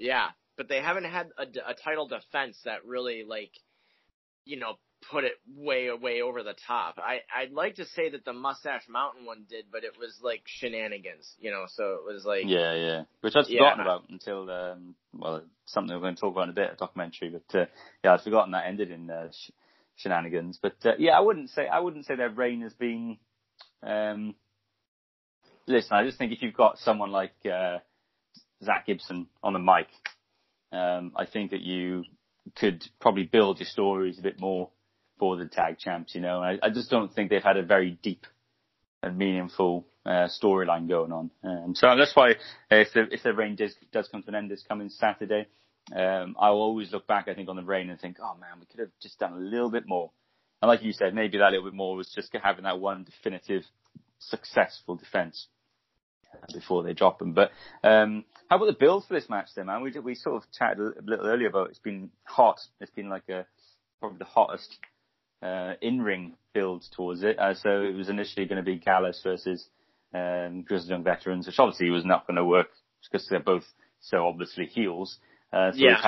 Yeah, but they haven't had a, a title defense that really like, you know, put it way, way over the top. I, I'd like to say that the Mustache Mountain one did, but it was like shenanigans, you know, so it was like... Yeah, yeah, which I'd forgotten yeah. about until, um, well, something we're going to talk about in a bit, a documentary, but uh, yeah, I'd forgotten that ended in uh, sh- shenanigans. But uh, yeah, I wouldn't say I wouldn't say their reign has been... Um, listen, I just think if you've got someone like uh, Zach Gibson on the mic, um, I think that you could probably build your stories a bit more for the tag champs, you know. I, I just don't think they've had a very deep and meaningful uh, storyline going on. Um, so that's why uh, if, the, if the reign does, does come to an end this coming Saturday, um, I'll always look back, I think, on the reign and think, oh, man, we could have just done a little bit more. And like you said, maybe that little bit more was just having that one definitive, successful defence before they drop them. But um, how about the build for this match then, man? We, did, we sort of chatted a little earlier about it's been hot. It's been like a probably the hottest Uh, in-ring build towards it. Uh, so it was initially going to be Gallus versus um, Grizzled Young Veterans, which obviously was not going to work because they're both so obviously heels. Uh, so yeah. we've,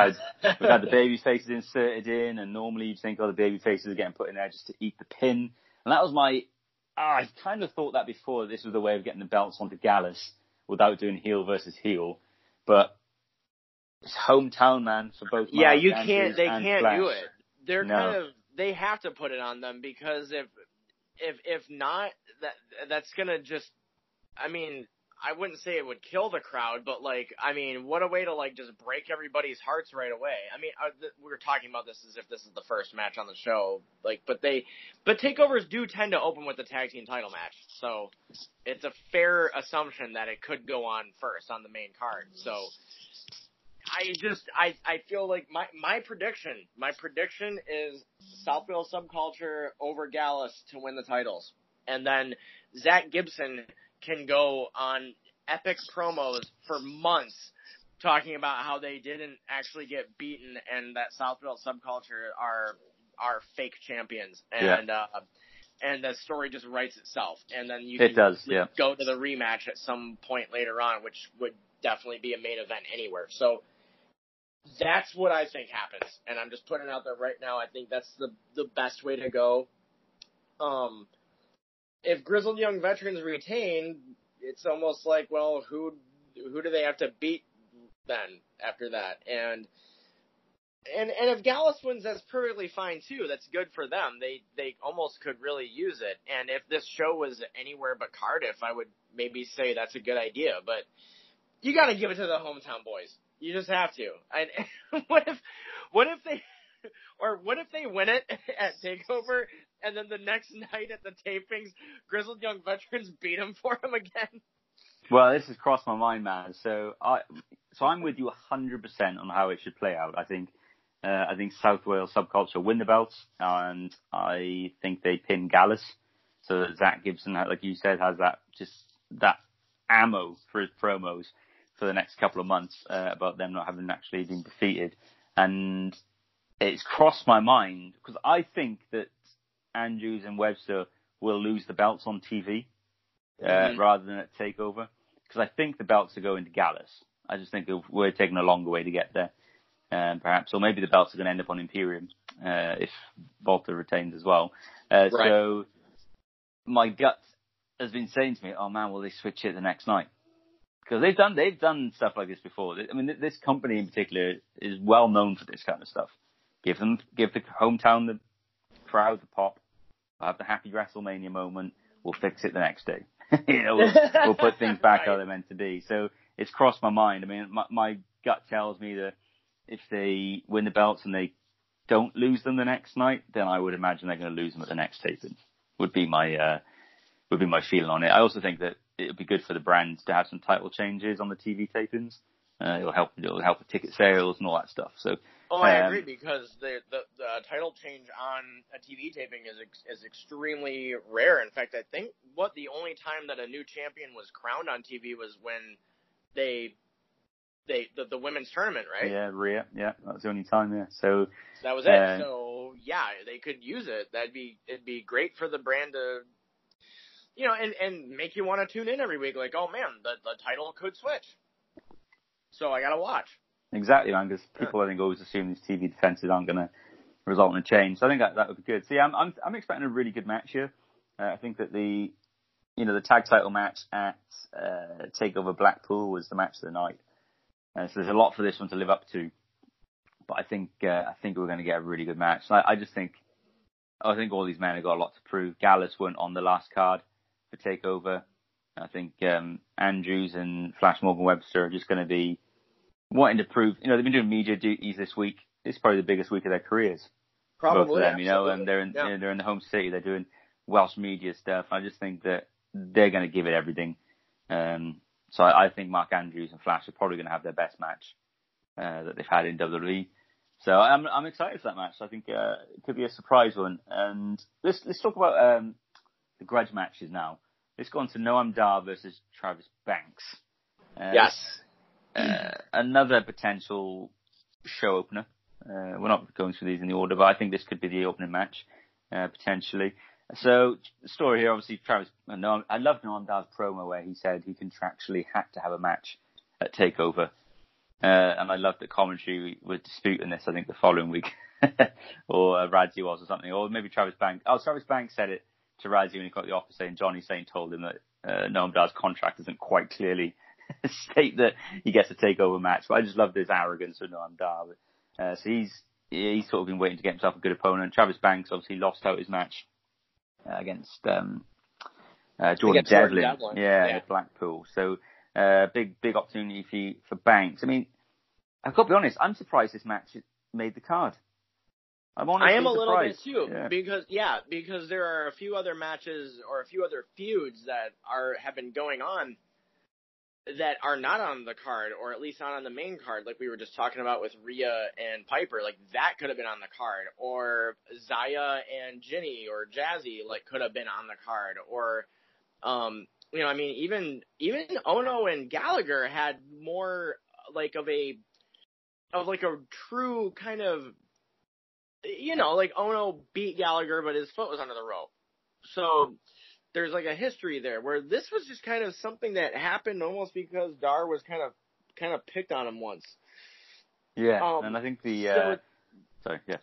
had, we've had the baby faces inserted in, and normally you'd think, oh, the baby faces are getting put in there just to eat the pin. And that was my... Oh, I kind of thought that before, this was the way of getting the belts onto Gallus without doing heel versus heel. But it's hometown, man, for both. Yeah, Mark, you Andrews, can't... They can't Flash. do it. They're no. kind of... They have to put it on them because if if if not, that that's going to just, I mean, I wouldn't say it would kill the crowd, but, like, I mean, what a way to, like, just break everybody's hearts right away. I mean, I, th- we were talking about this as if this is the first match on the show, like, but they, but takeovers do tend to open with the tag team title match, so it's a fair assumption that it could go on first on the main card, so... I just, I, I feel like my, my prediction, my prediction is South Wales Subculture over Gallus to win the titles. And then Zach Gibson can go on epic promos for months talking about how they didn't actually get beaten and that South Wales Subculture are, are fake champions. And, yeah. uh, and the story just writes itself. And then you it can does, yeah. go to the rematch at some point later on, which would definitely be a main event anywhere. So that's what I think happens, and I'm just putting it out there right now. I think that's the the best way to go. Um, if Grizzled Young Veterans retain, it's almost like, well, who who do they have to beat then after that? And and and if Gallus wins, that's perfectly fine too. That's good for them. They they almost could really use it. And if this show was anywhere but Cardiff, I would maybe say that's a good idea. But you got to give it to the hometown boys. You just have to. And what if, what if they, or what if they win it at Takeover, and then the next night at the tapings, Grizzled Young Veterans beat them for him again? Well, this has crossed my mind, man. So I, so I'm with you one hundred percent on how it should play out. I think, uh, I think South Wales Subculture win the belts, and I think they pin Gallus, so that Zach Gibson, like you said, has that just that ammo for his promos for the next couple of months uh, about them not having actually been defeated. And it's crossed my mind because I think that Andrews and Webster will lose the belts on T V uh, mm-hmm. rather than at TakeOver, because I think the belts are going to Gallus. I just think we're taking a longer way to get there, um, perhaps. Or maybe the belts are going to end up on Imperium uh, if Walter retains as well. Uh, right. So my gut has been saying to me, oh, man, will they switch it the next night? Because they've done they've done stuff like this before. I mean, this company in particular is well known for this kind of stuff. Give them, give the hometown, the crowd, the pop. Have the happy WrestleMania moment. We'll fix it the next day. you know, we'll, we'll put things back right. how they're meant to be. So it's crossed my mind. I mean, my, my gut tells me that if they win the belts and they don't lose them the next night, then I would imagine they're going to lose them at the next taping. Would be my uh, would be my feeling on it. I also think that it would be good for the brands to have some title changes on the T V tapings. Uh, it'll help. It'll help with ticket sales and all that stuff. So, oh, um, I agree, because the, the the title change on a T V taping is ex- is extremely rare. In fact, I think what the only time that a new champion was crowned on T V was when they they, the, the women's tournament, right? Yeah, Rhea. Yeah, that was the only time there. So that was it. Uh, so yeah, they could use it. That'd be it'd be great for the brand to, you know, and, and make you want to tune in every week. Like, oh man, the the title could switch. So I gotta watch. Exactly, man. Because people, yeah. I think, always assume these T V defenses aren't gonna result in a change. So I think that that would be good. So yeah, I'm I'm, I'm expecting a really good match here. Uh, I think that the you know the tag title match at uh, Takeover Blackpool was the match of the night. Uh, so there's a lot for this one to live up to, but I think uh, I think we're going to get a really good match. I, I just think I think all these men have got a lot to prove. Gallus weren't on the last card for Takeover. I think um, Andrews and Flash Morgan Webster are just going to be wanting to prove. You know, they've been doing media duties this week. This is probably the biggest week of their careers. Probably, both of them, you know, and they're in yeah. you know, they're in the home city. They're doing Welsh media stuff. I just think that they're going to give it everything. Um, So I, I think Mark Andrews and Flash are probably going to have their best match uh, that they've had in W W E. So I'm I'm excited for that match. I think uh, it could be a surprise one. And let's let's talk about um, the grudge matches now. Let's go on to Noam Dar versus Travis Banks. Uh, yes. Uh, another potential show opener. Uh, we're not going through these in the order, but I think this could be the opening match uh, potentially. So, story here, obviously, Travis, Noam, I love Noam Dar's promo where he said he contractually had to have a match at TakeOver. Uh, and I love that commentary was disputing this, I think, the following week. or uh, Radzi was or something. Or maybe Travis Banks. Oh, Travis Banks said it to Radzi when he got the offer, saying Johnny Saint told him that uh, Noam Dar's contract doesn't quite clearly state that he gets a TakeOver match. But I just love this arrogance of Noam Dar. But, uh, so he's, he's sort of been waiting to get himself a good opponent. Travis Banks obviously lost out his match. Uh, against um, uh, Jordan Devlin, Devlin. Yeah, yeah, at Blackpool. So uh, big, big opportunity for you, for Banks. I mean, I've got to be honest. I'm surprised this match made the card. I'm honestly I am a surprised. little bit too, yeah. because yeah, because there are a few other matches or a few other feuds that are have been going on that are not on the card, or at least not on the main card, like we were just talking about with Rhea and Piper. Like, that could have been on the card. Or Zaya and Jinny or Jazzy, like, could have been on the card. Or, um, you know, I mean, even even Ohno and Gallagher had more, like, of a, of, like, a true kind of, you know, like, Ohno beat Gallagher, but his foot was under the rope. So there's like a history there, where this was just kind of something that happened almost because Dar was kind of kind of picked on him once. Yeah, um, and I think the uh, so it, sorry, yeah.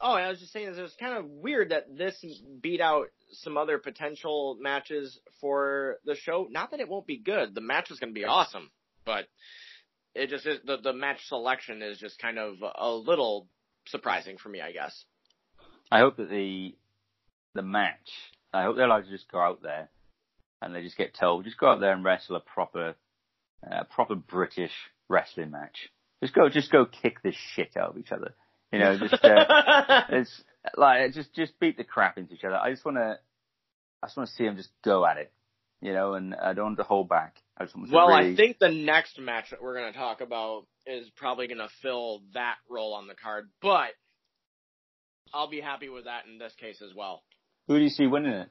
Oh, I was just saying, it was kind of weird that this beat out some other potential matches for the show. Not that it won't be good; the match is going to be awesome, but it just is, the the match selection is just kind of a little surprising for me, I guess. I hope that the the match. I hope they're allowed to just go out there and they just get told, just go out there and wrestle a proper, uh, proper British wrestling match. Just go, just go kick the shit out of each other. You know, just, uh, it's like, just, just beat the crap into each other. I just want to, I just want to see them just go at it, you know, and I don't want to hold back. I just want to well, really... I think the next match that we're going to talk about is probably going to fill that role on the card, but I'll be happy with that in this case as well. Who do you see winning it?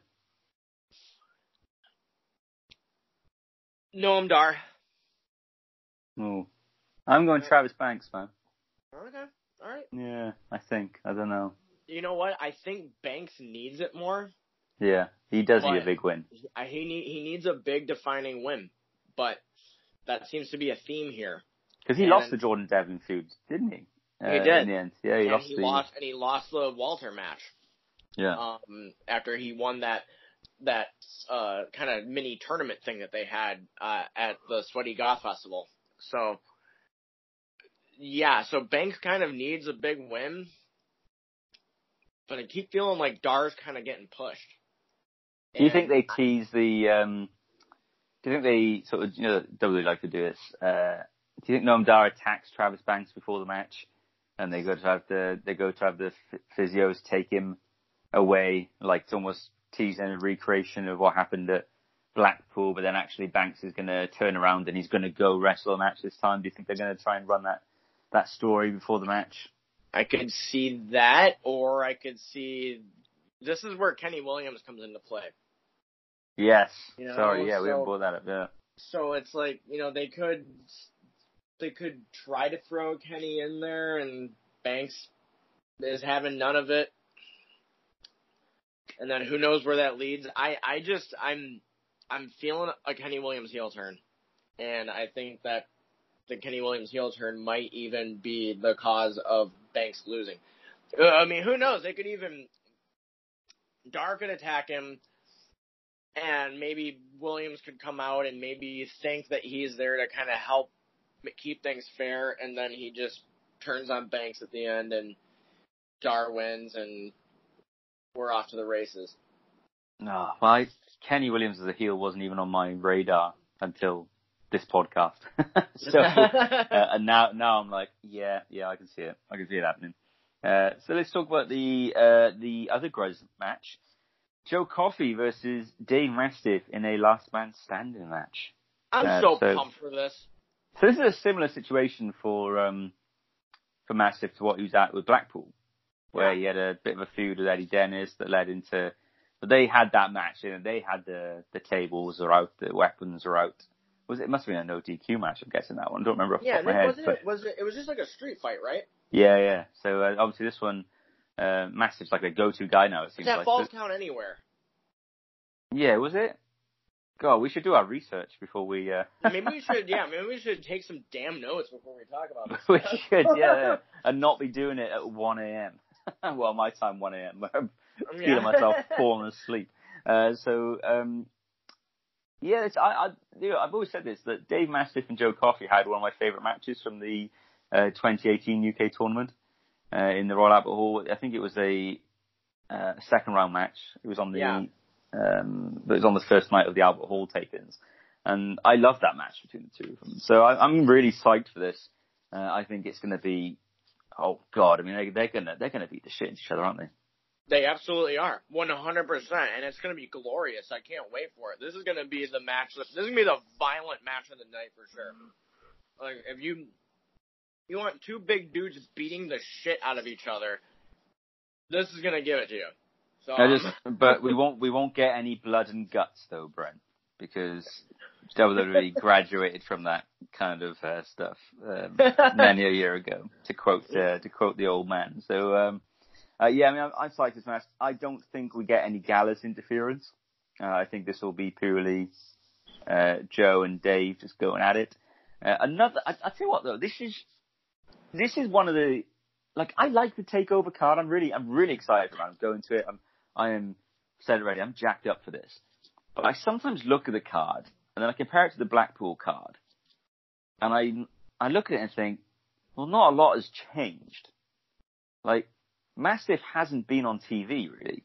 Noam Dar. Oh, I'm going Travis Banks, man. Okay, all right. Yeah, I think. I don't know. You know what? I think Banks needs it more. Yeah, he does need a big win. He need, he needs a big defining win, but that seems to be a theme here. Because he and lost the Jordan Devlin feud, didn't he? He uh, did. In the end. Yeah, he, and lost, he the... lost. And he lost the Walter match. Yeah. Um, after he won that that uh, kind of mini tournament thing that they had uh, at the Sweaty Goth Festival. So, yeah, so Banks kind of needs a big win, but I keep feeling like Dar's kind of getting pushed. Do you and think they tease the um, – do you think they sort of – you know, W W E like to do this. Uh, do you think Noam Dar attacks Travis Banks before the match and they go to have the, they go to have the physios take him away, like it's almost teasing a recreation of what happened at Blackpool, but then actually Banks is going to turn around and he's going to go wrestle a match this time? Do you think they're going to try and run that, that story before the match? I could see that, or I could see... This is where Kenny Williams comes into play. Yes. You know, Sorry, yeah, so, we haven't brought that up, yeah. So it's like, you know, they could they could try to throw Kenny in there, and Banks is having none of it. And then who knows where that leads. I, I just, I'm, I'm feeling a Kenny Williams heel turn. And I think that the Kenny Williams heel turn might even be the cause of Banks losing. I mean, who knows? They could even, Dar could attack him, and maybe Williams could come out and maybe think that he's there to kind of help keep things fair, and then he just turns on Banks at the end, and Dar wins, and we're off to the races. No, well, I, Kenny Williams as a heel wasn't even on my radar until this podcast. so, uh, and now, now I'm like, yeah, yeah, I can see it. I can see it happening. Uh, so let's talk about the uh, the other Grizzled match. Joe Coffey versus Dave Mastiff in a last man standing match. I'm uh, so, so pumped for this. So this is a similar situation for um, for Mastiff to what he was at with Blackpool, where yeah. he had a bit of a feud with Eddie Dennis that led into. But they had that match, you know, they had the the tables are out, the weapons are out. Was it, it must have been a no D Q match? I'm guessing that one. I don't remember off the top of my head. Yeah, it was it was just like a street fight, right? Yeah, yeah. So uh, obviously this one, uh, Mastiff's like a go-to guy now. It seems that like falls so, count anywhere. Yeah, was it? God, we should do our research before we. Uh... maybe we should, yeah. Maybe we should take some damn notes before we talk about this. we should, yeah, yeah, and not be doing it at one a.m. well, my time, one a.m. I'm feeling yeah. myself falling asleep. Uh, so, um, yeah, it's, I, I, you know, I've always said this that Dave Mastiff and Joe Coffey had one of my favourite matches from the uh, twenty eighteen U K tournament uh, in the Royal Albert Hall. I think it was a uh, second round match. It was on the. Yeah. Um, but it was on the first night of the Albert Hall take-ins, and I love that match between the two of them. So I, I'm really psyched for this. Uh, I think it's going to be, oh God! I mean, they, they're going to they're going to beat the shit into each other, aren't they? They absolutely are, one hundred percent, and it's going to be glorious. I can't wait for it. This is going to be the match. This is going to be the violent match of the night for sure. Like if you you want two big dudes beating the shit out of each other, this is going to give it to you. So, um, just, but we won't we won't get any blood and guts though, Brent, because W W E graduated from that kind of uh, stuff um, many a year ago. To quote uh, to quote the old man. So um, uh, yeah, I mean, I, I like this match. I don't think we get any Gallus interference. Uh, I think this will be purely uh, Joe and Dave just going at it. Uh, another, I, I tell you what though, this is this is one of the like I like the takeover card. I'm really I'm really excited about going to it. I'm, I am, said already, I'm jacked up for this. But I sometimes look at the card, and then I compare it to the Blackpool card. And I I look at it and think, well, not a lot has changed. Like, Mastiff hasn't been on T V, really.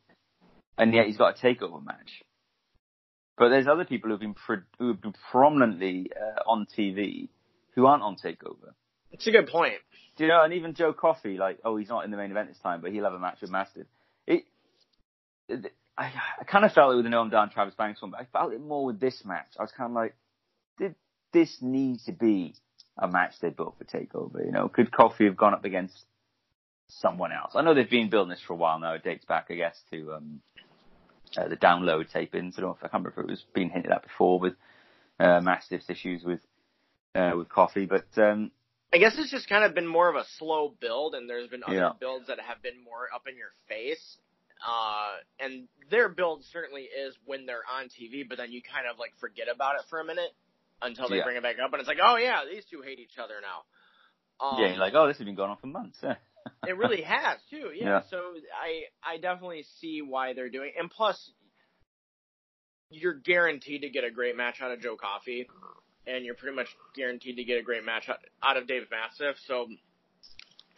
And yet he's got a takeover match. But there's other people who've been, pro- who've been prominently uh, on T V who aren't on takeover. It's a good point. Do you know, and even Joe Coffey, like, oh, he's not in the main event this time, but he'll have a match with Mastiff. It... I, I kind of felt it with the Noam Dar and Travis Banks one, but I felt it more with this match. I was kind of like, did this need to be a match they built for TakeOver? You know, could Coffey have gone up against someone else? I know they've been building this for a while now. It dates back, I guess, to um, uh, the Download tapings. I don't know if I can't remember if it was being hinted at before with uh, Mastiff's issues with uh, with Coffey, but um, I guess it's just kind of been more of a slow build, and there's been other yeah. builds that have been more up in your face. Uh, and their build certainly is when they're on T V, but then you kind of like forget about it for a minute until they yeah. bring it back up, and it's like, oh yeah, these two hate each other now. Um, yeah, you're like, oh, this has been going on for months. It really has too. Yeah. yeah. So I, I definitely see why they're doing it. And plus, you're guaranteed to get a great match out of Joe Coffey, and you're pretty much guaranteed to get a great match out of Dave Mastiff. So,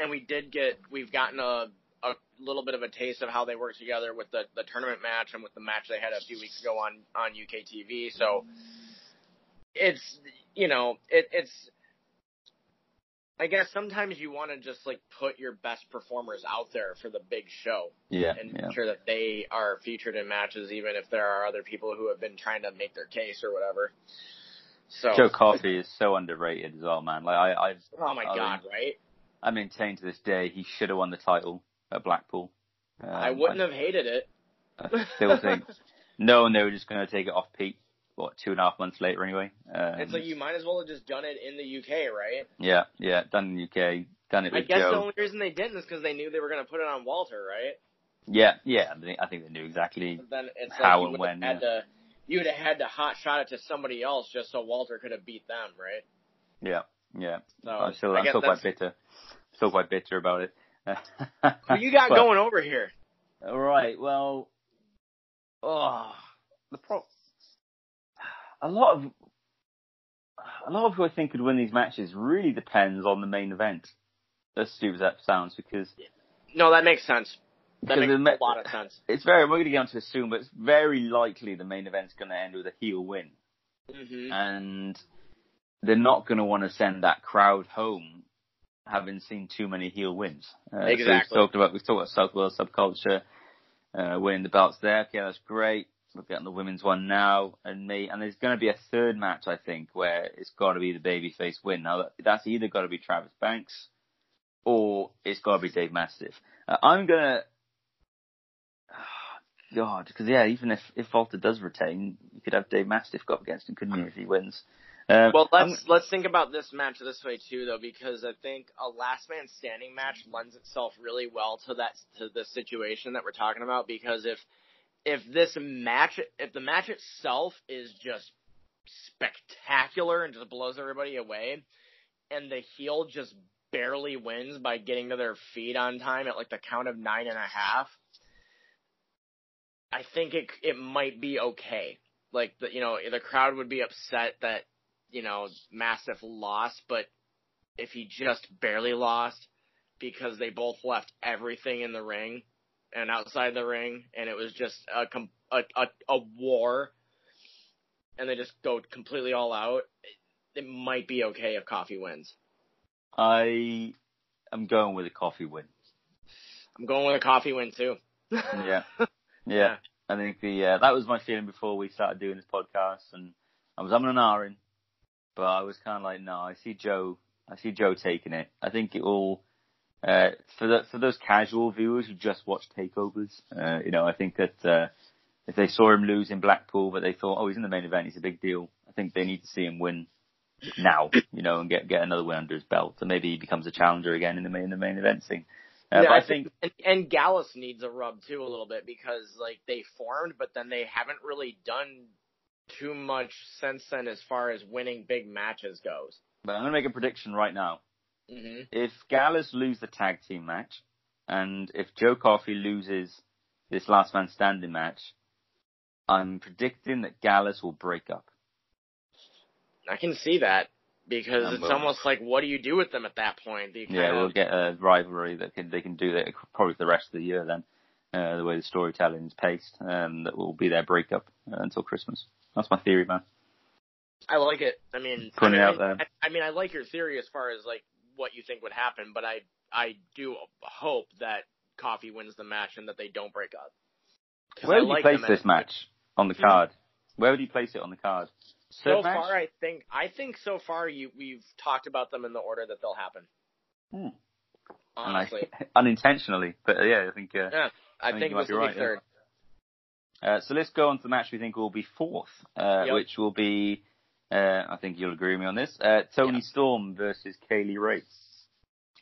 and we did get, we've gotten a. a little bit of a taste of how they work together with the, the tournament match and with the match they had a few weeks ago on, on U K T V. So it's, you know, it, it's, I guess sometimes you want to just like put your best performers out there for the big show yeah, and yeah. make sure that they are featured in matches, even if there are other people who have been trying to make their case or whatever. So Joe Coffey is so underrated as well, man. Like I, I oh my I, God, I, right? I maintain to this day, he should have won the title at Blackpool. Um, I wouldn't I, have hated it. I still think no one they were just going to take it off Pete what, two and a half months later anyway. Um, it's like you might as well have just done it in the U K, right? Yeah, yeah, done in the U K, done it with Joe. I guess Joe. The only reason they didn't is because they knew they were going to put it on Walter, right? Yeah, yeah, I think they knew exactly then it's how like and when. Had yeah. to, you would have had to hot shot it to somebody else just so Walter could have beat them, right? Yeah, yeah. So I'm still, I'm still quite bitter. Still quite bitter about it. What you got but, going over here? All right, well, oh, the pro. A lot of a lot of who I think could win these matches really depends on the main event. As stupid as that sounds, because no, that makes sense. That makes ma- a lot of sense. It's very. We're going to get on to assume, but it's very likely the main event's going to end with a heel win, mm-hmm. and they're not going to want to send that crowd home having seen too many heel wins. Uh, exactly. So we've talked about we've talked about South Wales Subculture uh, winning the belts there. Okay, that's great. We're getting the women's one now, and me, and there's going to be a third match, I think, where it's got to be the babyface win. Now, that's either got to be Travis Banks, or it's got to be Dave Mastiff. Uh, I'm going to, oh, God, because yeah, even if if Walter does retain, you could have Dave Mastiff go up against him, couldn't you, if he wins? Uh, well, let's I'm... let's think about this match this way too, though, because I think a last man standing match lends itself really well to that to the situation that we're talking about, because if. If this match, if the match itself is just spectacular and just blows everybody away, and the heel just barely wins by getting to their feet on time at like the count of nine and a half, I think it it might be okay. Like, the, you know, the crowd would be upset that, you know, Mastiff lost, but if he just barely lost because they both left everything in the ring and outside the ring, and it was just a, a, a, a war, and they just go completely all out, it, it might be okay if Coffey wins. I am going with a Coffey win. I'm going with a Coffey win, too. yeah. yeah. Yeah. I think the uh, that was my feeling before we started doing this podcast, and I was umming and ahhing, but I was kind of like, no, I see Joe, I see Joe taking it. I think it all... Uh, for the, for those casual viewers who just watch takeovers, uh, you know, I think that uh, if they saw him lose in Blackpool, but they thought, oh, he's in the main event, he's a big deal. I think they need to see him win now, you know, and get get another win under his belt, and so maybe he becomes a challenger again in the main in the main event scene. Uh, no, I think, and, and Gallus needs a rub too a little bit, because like they formed, but then they haven't really done too much since then as far as winning big matches goes. But I'm gonna make a prediction right now. Mm-hmm. If Gallus lose the tag team match, and if Joe Coffey loses this last man standing match, I'm predicting that Gallus will break up. I can see that, because and it's we'll, almost like, what do you do with them at that point? Yeah, of... we'll get a rivalry that can, they can do that probably for the rest of the year then, uh, the way the storytelling is paced, um, that will be their breakup uh, until Christmas. That's my theory, man. I like it. I mean, I mean, out there. I, I mean, I like your theory as far as like what you think would happen, but I I do hope that Coffey wins the match and that they don't break up. Where would you place this match on the card? Where would you place it on the card? So far, I think I think so far you we've talked about them in the order that they'll happen. Hmm. Honestly, I, unintentionally, but yeah, I think uh, yeah, I, I think this will be third. Uh, so let's go on to the match we think will be fourth, uh, yep. which will be. Uh, I think you'll agree with me on this. Uh, Tony yeah. Storm versus Kay Lee Ray.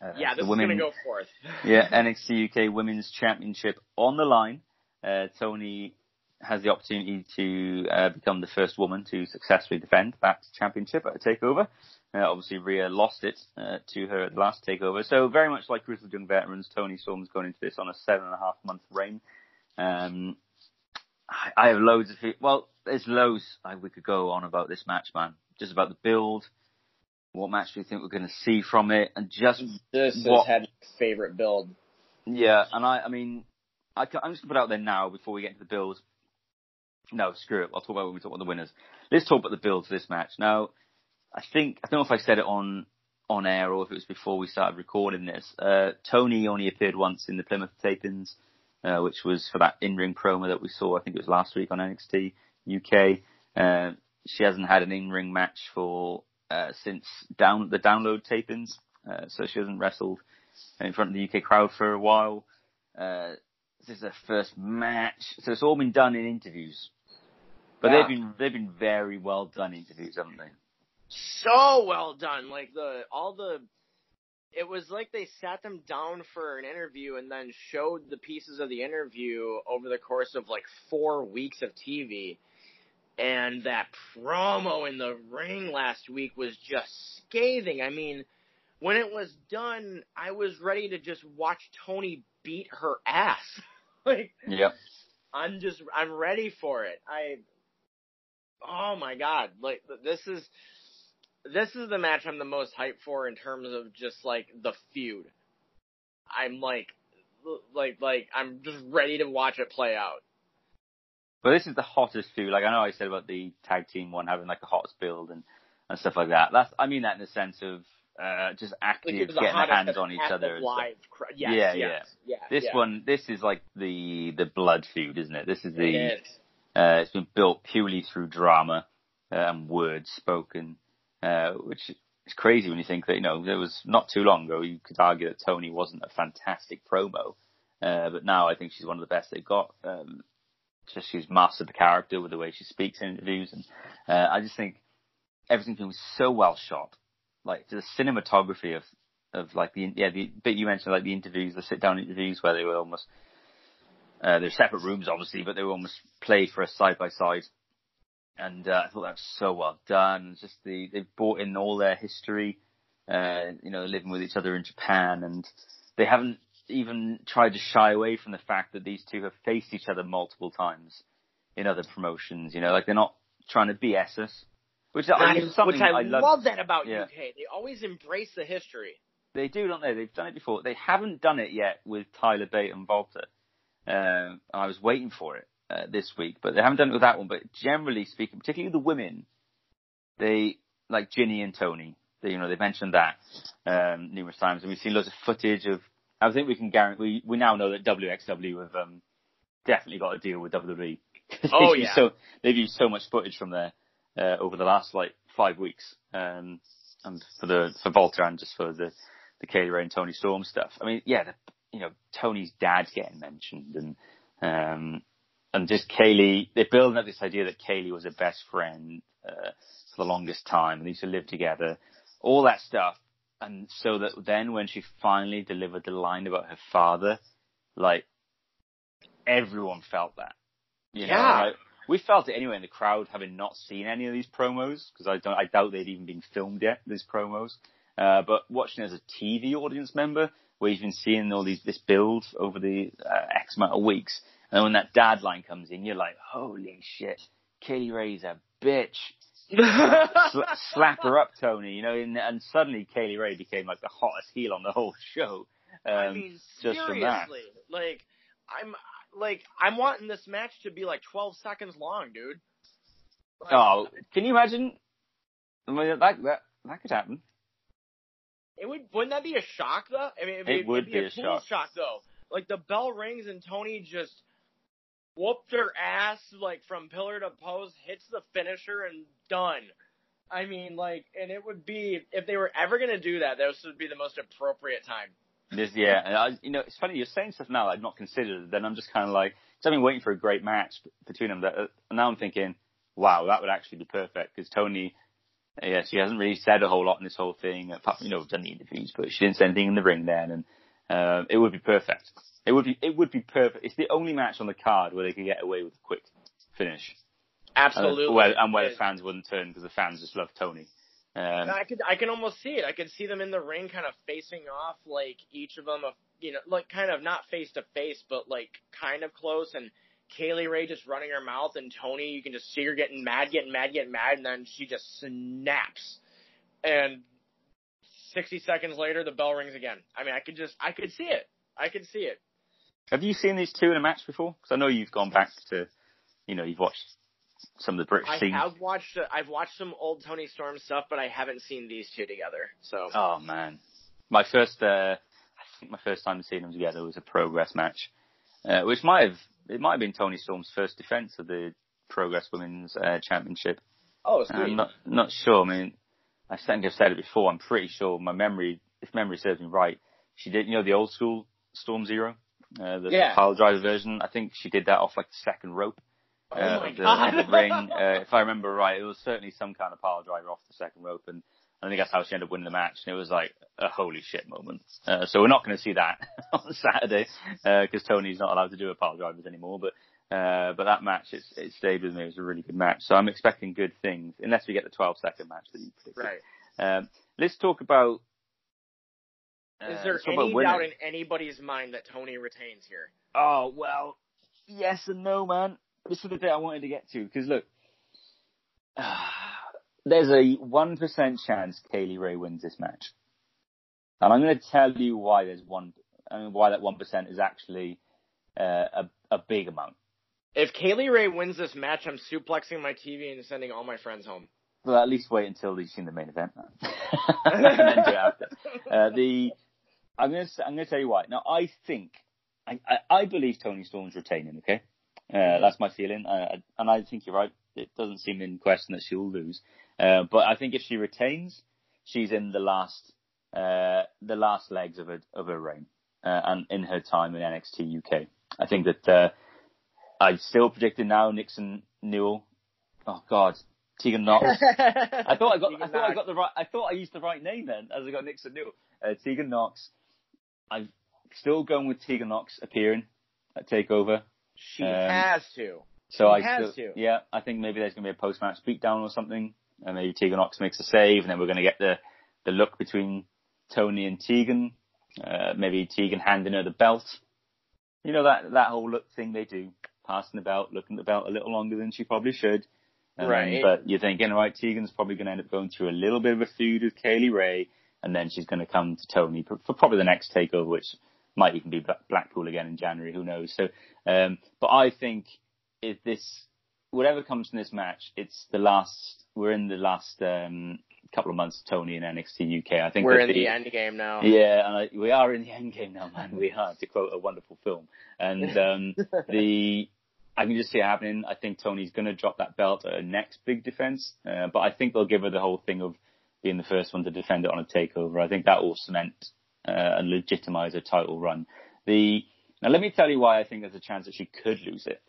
Uh, yeah, this women, is going to go forth. yeah, N X T U K Women's Championship on the line. Uh, Tony has the opportunity to uh, become the first woman to successfully defend that championship at a takeover. Uh, obviously, Rhea lost it uh, to her at the last takeover. So very much like Grizzled Young Veterans, Tony Storm's going into this on a seven and a half month reign. Um, I have loads of... Well, there's loads I, we could go on about this match, man. Just about the build. What match do you think we're going to see from it? And just This what, has had my favourite build. Yeah, and I I mean, I can, I'm just going to put it out there now before we get into the build. No, screw it. I'll talk about it when we talk about the winners. Let's talk about the build for this match. Now, I think... I don't know if I said it on, on air or if it was before we started recording this. Uh, Tony only appeared once in the Plymouth tapings. Uh, which was for that in-ring promo that we saw, I think it was last week on N X T U K. Uh, she hasn't had an in-ring match for uh, since down the Download tapings, uh, so she hasn't wrestled in front of the U K crowd for a while. Uh, this is her first match, so it's all been done in interviews. But yeah. they've been they've been very well done interviews, haven't they? So well done. Like the all the it was like they sat them down for an interview and then showed the pieces of the interview over the course of like four weeks of T V. And that promo in the ring last week was just scathing. I mean, when it was done, I was ready to just watch Tony beat her ass. Like, yeah. I'm just, I'm ready for it. I, oh my God. Like, this is, this is the match I'm the most hyped for in terms of just like the feud. I'm like, like, like, I'm just ready to watch it play out. But this is the hottest feud. Like, I know I said about the tag team one having like a hottest build and, and stuff like that. That's, I mean that in the sense of, Uh, just active like getting their hands on each other. Live cr- yes, yeah, yes, yeah, yeah. This yeah. one, this is like the the blood feud, isn't it? This is the. It is. Uh, it's been built purely through drama and words spoken, uh, which is crazy when you think that, you know, there was not too long ago you could argue that Tony wasn't a fantastic promo, uh, but now I think she's one of the best they've got. Um, just she's mastered the character with the way she speaks in interviews, and uh, I just think everything was so well shot. Like the cinematography of, of like the yeah the bit you mentioned, like the interviews, the sit down interviews where they were almost uh, they're separate rooms obviously, but they were almost played for us side by side, and uh, I thought that was so well done. Just the they've brought in all their history, uh, you know, living with each other in Japan, and they haven't even tried to shy away from the fact that these two have faced each other multiple times in other promotions. You know, like they're not trying to B S us. Which I, mean, is, which I, I love. love that about yeah. U K. They always embrace the history. They do, don't they? They've done it before. They haven't done it yet with Tyler Bate and Walter. Um, I was waiting for it uh, this week, but they haven't done it with that one. But generally speaking, particularly the women, they like Jinny and Tony. They, you know, they mentioned that um, numerous times, and we've seen loads of footage of. I think we can guarantee. We, we now know that W X W have um, definitely got a deal with W W E. Oh yeah. So they've used so much footage from there. Uh, over the last like five weeks, um, and for the for Walter and just for the the Kay Lee Ray and Tony Storm stuff. I mean, yeah, the, you know, Tony's dad's getting mentioned, and um, and just Kay Lee. They're building up this idea that Kay Lee was her best friend uh, for the longest time, and they used to live together, all that stuff. And so that then when she finally delivered the line about her father, like everyone felt that. You yeah. know, like, we felt it anyway in the crowd, having not seen any of these promos, because I don't, I doubt they'd even been filmed yet, these promos. Uh, but watching as a T V audience member, where you've been seeing all these, this build over the uh, X amount of weeks, and then when that dad line comes in, you're like, holy shit, Kay Lee Ray's a bitch. Sla- slap her up, Tony, you know, and, and suddenly Kay Lee Ray became like the hottest heel on the whole show. Um, I mean, seriously, just from that. like, I'm, Like, I'm wanting this match to be, like, twelve seconds long, dude. Like, oh, can you imagine? I mean, that, that, that could happen. It would, wouldn't that be a shock, though? I mean, it'd be, it would it'd be, be a cool shock. shock, though. Like, the bell rings and Tony just whooped her ass, like, from pillar to post, hits the finisher, and done. I mean, like, and it would be, if they were ever going to do that, this would be the most appropriate time. This, yeah, and I, you know, it's funny, you're saying stuff now that I've not considered, then I'm just kind of like, because I've been waiting for a great match between them, that, uh, and now I'm thinking, wow, that would actually be perfect, because Tony, yeah, she hasn't really said a whole lot in this whole thing, apart from, you know, done the interviews, but she didn't say anything in the ring then, and uh, it would be perfect. It would be, it would be perfect. It's the only match on the card where they could get away with a quick finish. Absolutely. And where, and where the fans wouldn't turn, because the fans just love Tony. Um, I could, I can almost see it. I could see them in the ring kind of facing off, like, each of them, a, you know, like, kind of not face-to-face, but, like, kind of close, and Kay Lee Ray just running her mouth, and Tony, you can just see her getting mad, getting mad, getting mad, and then she just snaps. And sixty seconds later, the bell rings again. I mean, I could just, I could see it. I could see it. Have you seen these two in a match before? Because I know you've gone back to, you know, you've watched... some of the British scenes. I have watched, uh, I've watched some old Tony Storm stuff, but I haven't seen these two together. So. Oh, man. My first, uh, I think my first time seeing them together was a Progress match, uh, which might have, it might have been Tony Storm's first defense of the Progress Women's uh, Championship. Oh, it's uh, I'm not, not sure. I mean, I think I've said it before. I'm pretty sure my memory, if memory serves me right, she did, you know, the old school Storm Zero, uh, the, yeah. the pile driver version. I think she did that off like the second rope. uh, oh of, the, of the ring. Uh, if I remember right, it was certainly some kind of power driver off the second rope, and I think that's how she ended up winning the match. And it was like a holy shit moment. Uh, so we're not going to see that on Saturday because uh, Tony's not allowed to do a power drivers anymore. But uh, but that match, it, it stayed with me. It was a really good match. So I'm expecting good things, unless we get the twelve second match that you predicted. Right. Um, let's talk about. Uh, Is there any doubt in anybody's mind that Tony retains here? Oh, well, yes and no, man. This is the bit I wanted to get to, because look, uh, there's a one percent chance Kay Lee Ray wins this match. And I'm going to tell you why there's one, I mean, why that one percent is actually uh, a, a big amount. If Kay Lee Ray wins this match, I'm suplexing my T V and sending all my friends home. Well, at least wait until you've seen the main event, man. And then do it after. Uh, the... I'm going to I'm going to tell you why. Now, I think, I, I, I believe Tony Storm's retaining, okay? Uh, that's my feeling. I, I, and I think you're right. It doesn't seem in question that she'll lose. Uh, but I think if she retains, she's in the last uh, the last legs of her, of her reign uh, and in her time in N X T U K. I think that uh, I'm still predicting now Nixon Newell. Oh, God. Tegan Nox. I thought I got I thought I got the right I thought I used the right name then as I got Nixon Newell. Uh, Tegan Nox. I'm still going with Tegan Nox appearing at TakeOver. She um, has to. She so I has still, to. Yeah, I think maybe there's going to be a post-match beatdown or something, and maybe Tegan Nox makes a save, and then we're going to get the, the look between Tony and Tegan. Uh, maybe Tegan handing her the belt. You know, that, that whole look thing they do, passing the belt, looking at the belt a little longer than she probably should. Um, right. But you're thinking, all right, Tegan's probably going to end up going through a little bit of a feud with Kay Lee Ray, and then she's going to come to Tony for probably the next TakeOver, which might even be Blackpool again in January. Who knows? So, um, but I think if this, whatever comes from this match, it's the last. We're in the last um, couple of months of Tony in N X T U K. I think we're in the, the end game now. Yeah, and I, we are in the end game now, man. We are, to quote a wonderful film. And um, the. I can just see it happening. I think Tony's going to drop that belt at her next big defense, uh, but I think they'll give her the whole thing of being the first one to defend it on a TakeOver. I think that will cement uh, and legitimize her title run. The Now, let me tell you why I think there's a chance that she could lose it.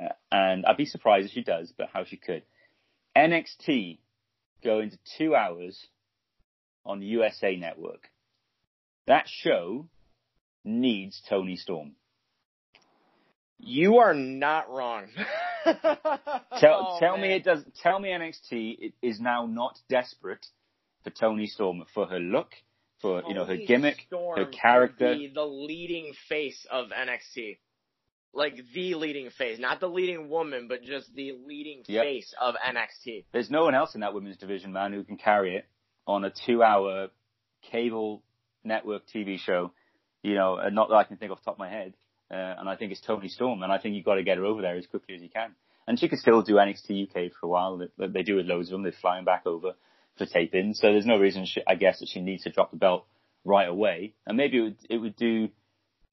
Uh, and I'd be surprised if she does, but how she could. N X T go into two hours on the U S A Network. That show needs Tony Storm. You are not wrong. tell tell oh, me it does. Tell me N X T it is now not desperate for Toni Storm, for her look, for Toni, you know, her gimmick, Storm, her character. The, the leading face of N X T, like the leading face, not the leading woman, but just the leading yep. face of N X T. There's no one else in that women's division, man, who can carry it on a two-hour cable network T V show. You know, not that I can think off the top of my head. Uh, and I think it's Toni Storm, and I think you've got to get her over there as quickly as you can. And she could still do N X T U K for a while. They, they do with loads of them. They're flying back over for taping. So there's no reason, she, I guess, that she needs to drop the belt right away. And maybe it would, it would do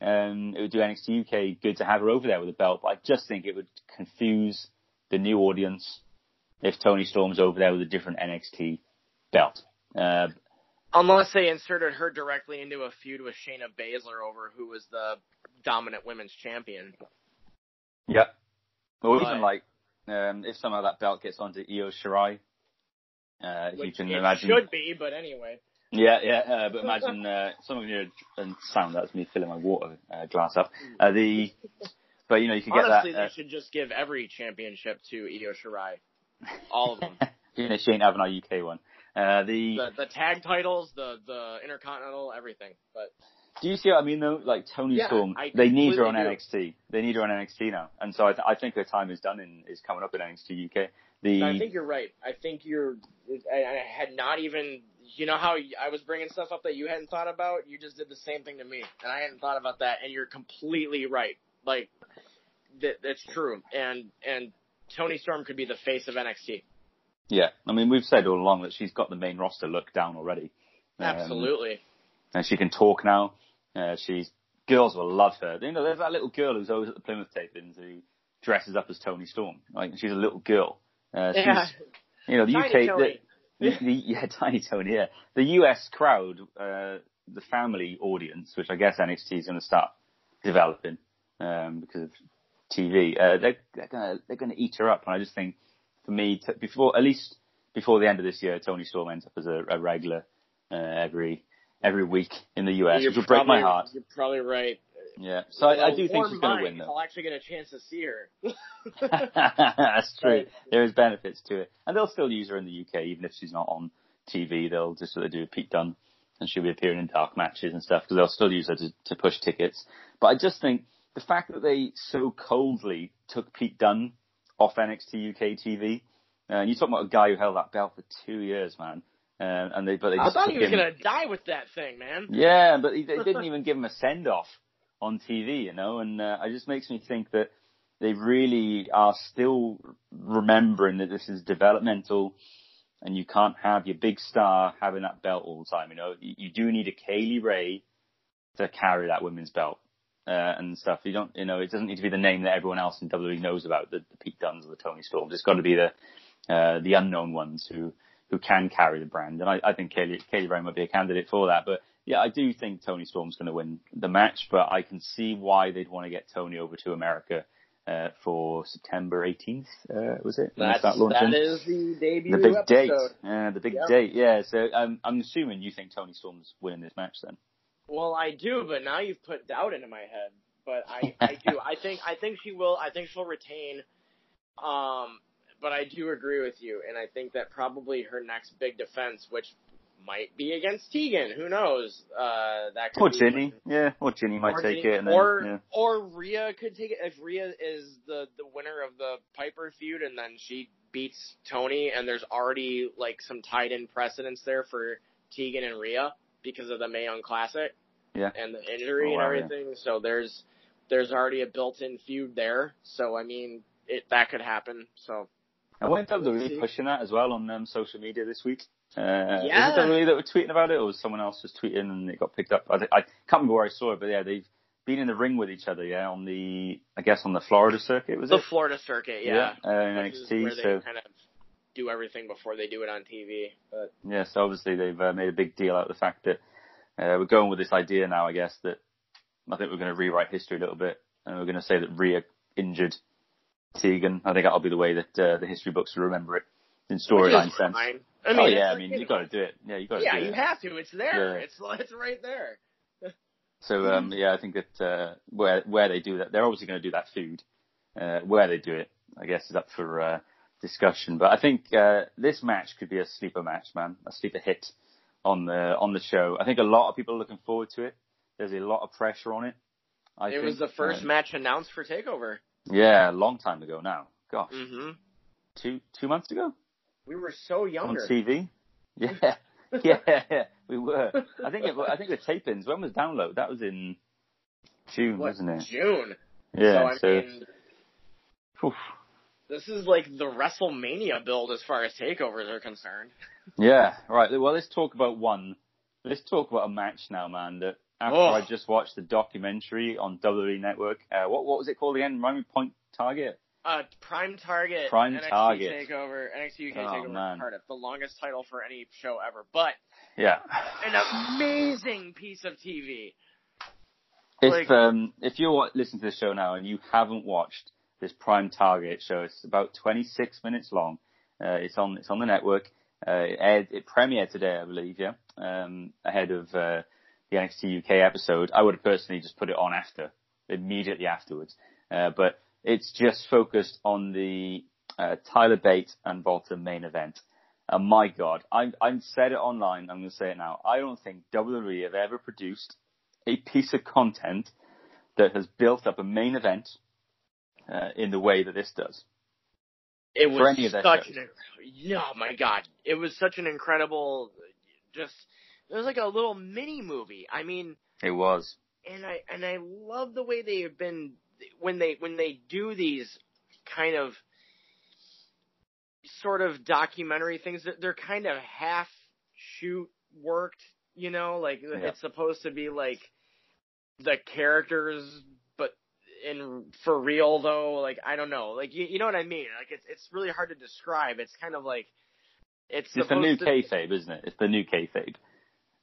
um, it would do N X T U K good to have her over there with a belt, but I just think it would confuse the new audience if Toni Storm's over there with a different N X T belt. Uh, Unless they inserted her directly into a feud with Shayna Baszler over who was the dominant women's champion. Yep. Or but, even like, um, if somehow that belt gets onto Io Shirai, uh, you can it imagine. It should be, but anyway. Yeah, yeah, uh, but imagine, uh, some of you, and Sam, that's me filling my water uh, glass up. Uh, the, but you know, you could get Honestly, that. Honestly, they uh, should just give every championship to Io Shirai. All of them. You know, she ain't having our U K one. Uh, the, the the tag titles, the, the intercontinental, everything. But do you see what I mean though? Like Toni yeah, Storm, I they need her on do. N X T. They need her on N X T now, and so I, th- I think her time is done and is coming up in N X T U K. The no, I think you're right. I think you're. I, I had not even. You know how I was bringing stuff up that you hadn't thought about. You just did the same thing to me, and I hadn't thought about that. And you're completely right. Like th- that's true. And and Toni Storm could be the face of N X T. Yeah, I mean, we've said all along that she's got the main roster look down already. Um, Absolutely. And she can talk now. Uh, she's girls will love her. You know, there's that little girl who's always at the Plymouth tapings who dresses up as Toni Storm. Like she's a little girl. Uh, she's, yeah. You know, the tiny U K. Tony. The, the, the, yeah, tiny Tony. Yeah, the U S crowd, uh, the family audience, which I guess N X T is going to start developing um, because of T V. Uh, they're they're gonna they're gonna eat her up, and I just think for me, t- before at least before the end of this year, Tony Storm ends up as a, a regular uh, every every week in the U S, you're which probably, will break my heart. You're probably right. Yeah, so well, I, I do think she's going to win, though. I'll actually get a chance to see her. That's true. There is benefits to it. And they'll still use her in the U K, even if she's not on T V. They'll just sort of do a Pete Dunne, and she'll be appearing in dark matches and stuff, because they'll still use her to, to push tickets. But I just think the fact that they so coldly took Pete Dunne off N X T U K T V, uh, and you're talking about a guy who held that belt for two years, man. Uh, and they, but they I just thought he was going to die with that thing, man. Yeah, but they didn't even give him a send-off on T V, you know, and uh, it just makes me think that they really are still remembering that this is developmental, and you can't have your big star having that belt all the time. You know, you, you do need a Kay Lee Ray to carry that women's belt uh, and stuff. You don't, you know, it doesn't need to be the name that everyone else in W W E knows about, the, the Pete Dunnes or the Tony Storms. It's got to be the uh, the unknown ones who who can carry the brand, and I, I think Kay Lee, Kay Lee Ray might be a candidate for that, but. Yeah, I do think Tony Storm's going to win the match, but I can see why they'd want to get Tony over to America uh, for September eighteenth, uh, was it? That's, that that is the debut episode. The big episode. date. Uh, the big yep. date, yeah. So um, I'm assuming you think Tony Storm's winning this match then? Well, I do, but now you've put doubt into my head. But I, I do. I think I think she will. I think she'll retain. Um, but I do agree with you, and I think that probably her next big defense, which might be against Tegan. Who knows? Uh, that could or be Jinny. One. Yeah, or Jinny might or take Jinny. it. And or, then, yeah. or Rhea could take it. If Rhea is the, the winner of the Piper feud and then she beats Tony, and there's already like some tied-in precedence there for Tegan and Rhea because of the Mae Young Classic yeah. and the injury oh, and wow, everything. Yeah. So there's there's already a built-in feud there. So, I mean, it that could happen. So I went W W E pushing that as well on um, social media this week. Uh, yeah. Is it W W E that were tweeting about it, or was someone else just tweeting and it got picked up? I, I can't remember where I saw it, but yeah, they've been in the ring with each other, yeah, on the, I guess, on the Florida circuit, was the it? The Florida circuit, yeah. yeah. Uh, N X T, where they so. kind of do everything before they do it on T V. But. Yeah, so obviously they've uh, made a big deal out of the fact that uh, we're going with this idea now, I guess, that I think we're going to rewrite history a little bit, and we're going to say that Rhea injured Tegan. I think that'll be the way that uh, the history books will remember it. In storyline sense. Fine. I mean, oh, yeah, I mean, you've got to do it. Yeah, you got to yeah, do it. Yeah, you have to. It's there. Yeah. It's it's right there. So, um, yeah, I think that uh, where where they do that, they're obviously going to do that feud. Uh, where they do it, I guess, is up for uh, discussion. But I think uh, this match could be a sleeper match, man, a sleeper hit on the on the show. I think a lot of people are looking forward to it. There's a lot of pressure on it. I it think. was the first uh, match announced for TakeOver. Yeah, a long time ago now. Gosh. Mm-hmm. Two two months ago? We were so younger. On T V? Yeah. Yeah, we were. I think it, I think the tapings, when was Download? That was in June, what, wasn't it? June. Yeah. So, I so mean, oof. This is like the WrestleMania build as far as takeovers are concerned. Yeah, right. Well, let's talk about one. Let's talk about a match now, man, that after oh. I just watched the documentary on W W E Network, uh, what, what was it called again? Remind me, Point Target? Uh, Prime Target, Prime N X T Target. Takeover, N X T U K oh, Takeover man. Cardiff, the longest title for any show ever, but yeah, an amazing piece of T V. If like, um, if you're listening to this show now and you haven't watched this Prime Target show, it's about twenty-six minutes long. Uh, it's on it's on the network. Uh, it, aired, it premiered today, I believe. Yeah, um, ahead of uh, the N X T U K episode. I would have personally just put it on after, immediately afterwards, uh, but. It's just focused on the uh, Tyler Bate and Walter main event. And my God, I've, I've said it online. I'm going to say it now. I don't think W W E have ever produced a piece of content that has built up a main event uh, in the way that this does. It was For any of their such shows. an, yeah, oh my God, it was such an incredible, just it was like a little mini movie. I mean, it was, and I and I love the way they have been. When they when they do these kind of sort of documentary things, they're kind of half shoot worked, you know, like yeah. It's supposed to be like the characters, but in for real though, like I don't know, like you, you know what I mean? Like it's it's really hard to describe. It's kind of like it's it's the new to, kayfabe, isn't it? It's the new kayfabe.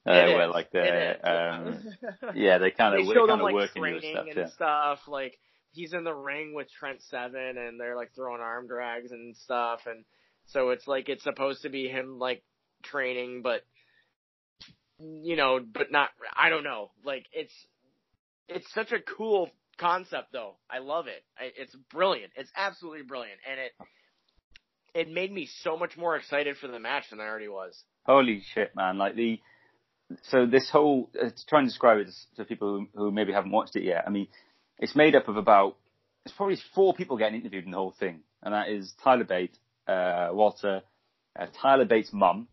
Uh, where like the um, yeah, they kind of they show them like working training and stuff, yeah. stuff like. he's in the ring with Trent Seven, and they're like throwing arm drags and stuff, and so it's like it's supposed to be him like training, but you know, but not. I don't know. Like it's it's such a cool concept, though. I love it. I, it's brilliant. It's absolutely brilliant, and it it made me so much more excited for the match than I already was. Holy shit, man! Like the so this whole uh, to try and describe it to people who, who maybe haven't watched it yet. I mean, it's made up of about it's probably four people getting interviewed in the whole thing, and that is Tyler Bate, uh, Walter, uh, Tyler Bate's mum.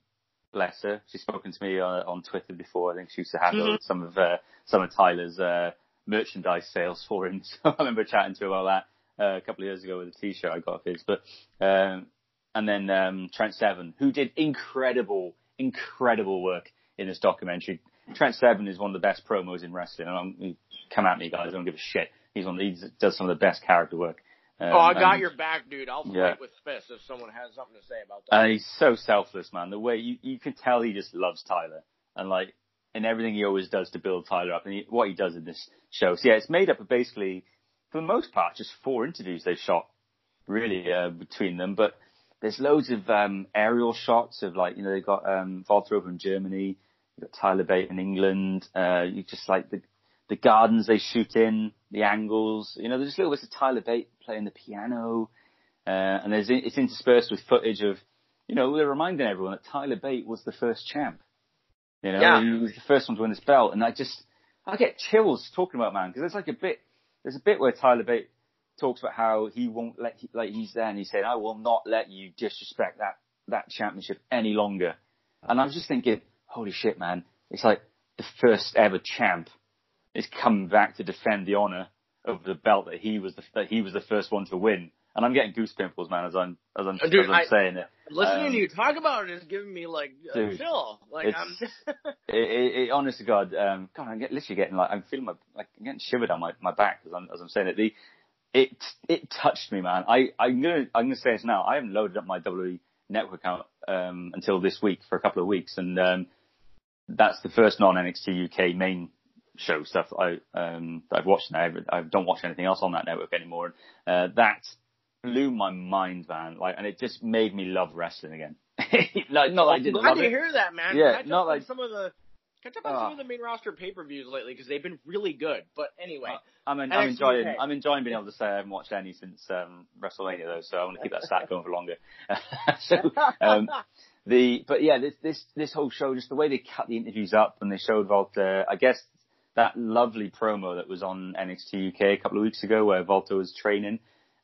Bless her. She's spoken to me on, on Twitter before. I think she used to handle mm-hmm. some of uh, some of Tyler's uh, merchandise sales for him. So I remember chatting to her about that uh, a couple of years ago with a T-shirt I got of his. But um, and then um, Trent Seven, who did incredible, incredible work in this documentary. Trent Seven is one of the best promos in wrestling. And I'm, come at me, guys. I don't give a shit. He's one. He does some of the best character work. Um, oh, I got and, your back, dude. I'll fight yeah. with fists if someone has something to say about that. And he's so selfless, man. The way you, you can tell he just loves Tyler, and like and everything he always does to build Tyler up, and he, what he does in this show. So yeah, it's made up of basically, for the most part, just four interviews they've shot, really uh, between them. But there's loads of um, aerial shots of like you know they've got um, Walter over in Germany, you've got Tyler Bate in England. Uh, you just like the. The gardens they shoot in, the angles, you know, there's little bits of Tyler Bate playing the piano, uh, and there's it's interspersed with footage of, you know, they're reminding everyone that Tyler Bate was the first champ, you know, yeah. he was the first one to win this belt, and I just, I get chills talking about it, man, because there's like a bit, there's a bit where Tyler Bate talks about how he won't let, like he's there and he said, I will not let you disrespect that, that championship any longer, and I was just thinking, holy shit, man, it's like the first ever champ. Is coming back to defend the honour of the belt that he was the that he was the first one to win, and I'm getting goose pimples, man, as I'm as I'm, dude, as I'm I, saying it. Listening um, to you talk about it is giving me like a dude, chill. Like I'm. it, it, it, honest to God, um, God, I'm get, literally getting like I'm feeling my like I'm getting shivered on my, my back as I'm as I'm saying it. The it it touched me, man. I I'm gonna I'm gonna say this now. I haven't loaded up my W W E Network account um, until this week for a couple of weeks, and um, that's the first non N X T U K main. Show stuff that I um that I've watched now. I don't watch anything else on that network anymore. Uh, that blew my mind, man. Like, and it just made me love wrestling again. like, not that I didn't. I'm glad love to it. hear that, man. Yeah, catch not up like on some of the catch up on uh, some of the main roster pay per views lately because they've been really good. But anyway, uh, I'm, an, I'm enjoying. I'm enjoying being able to say I haven't watched any since um, WrestleMania though, so I want to keep that stat going for longer. so. Um, the but yeah, this this this whole show, just the way they cut the interviews up and they showed Walter, uh, I guess. That lovely promo that was on N X T U K a couple of weeks ago where Walter was training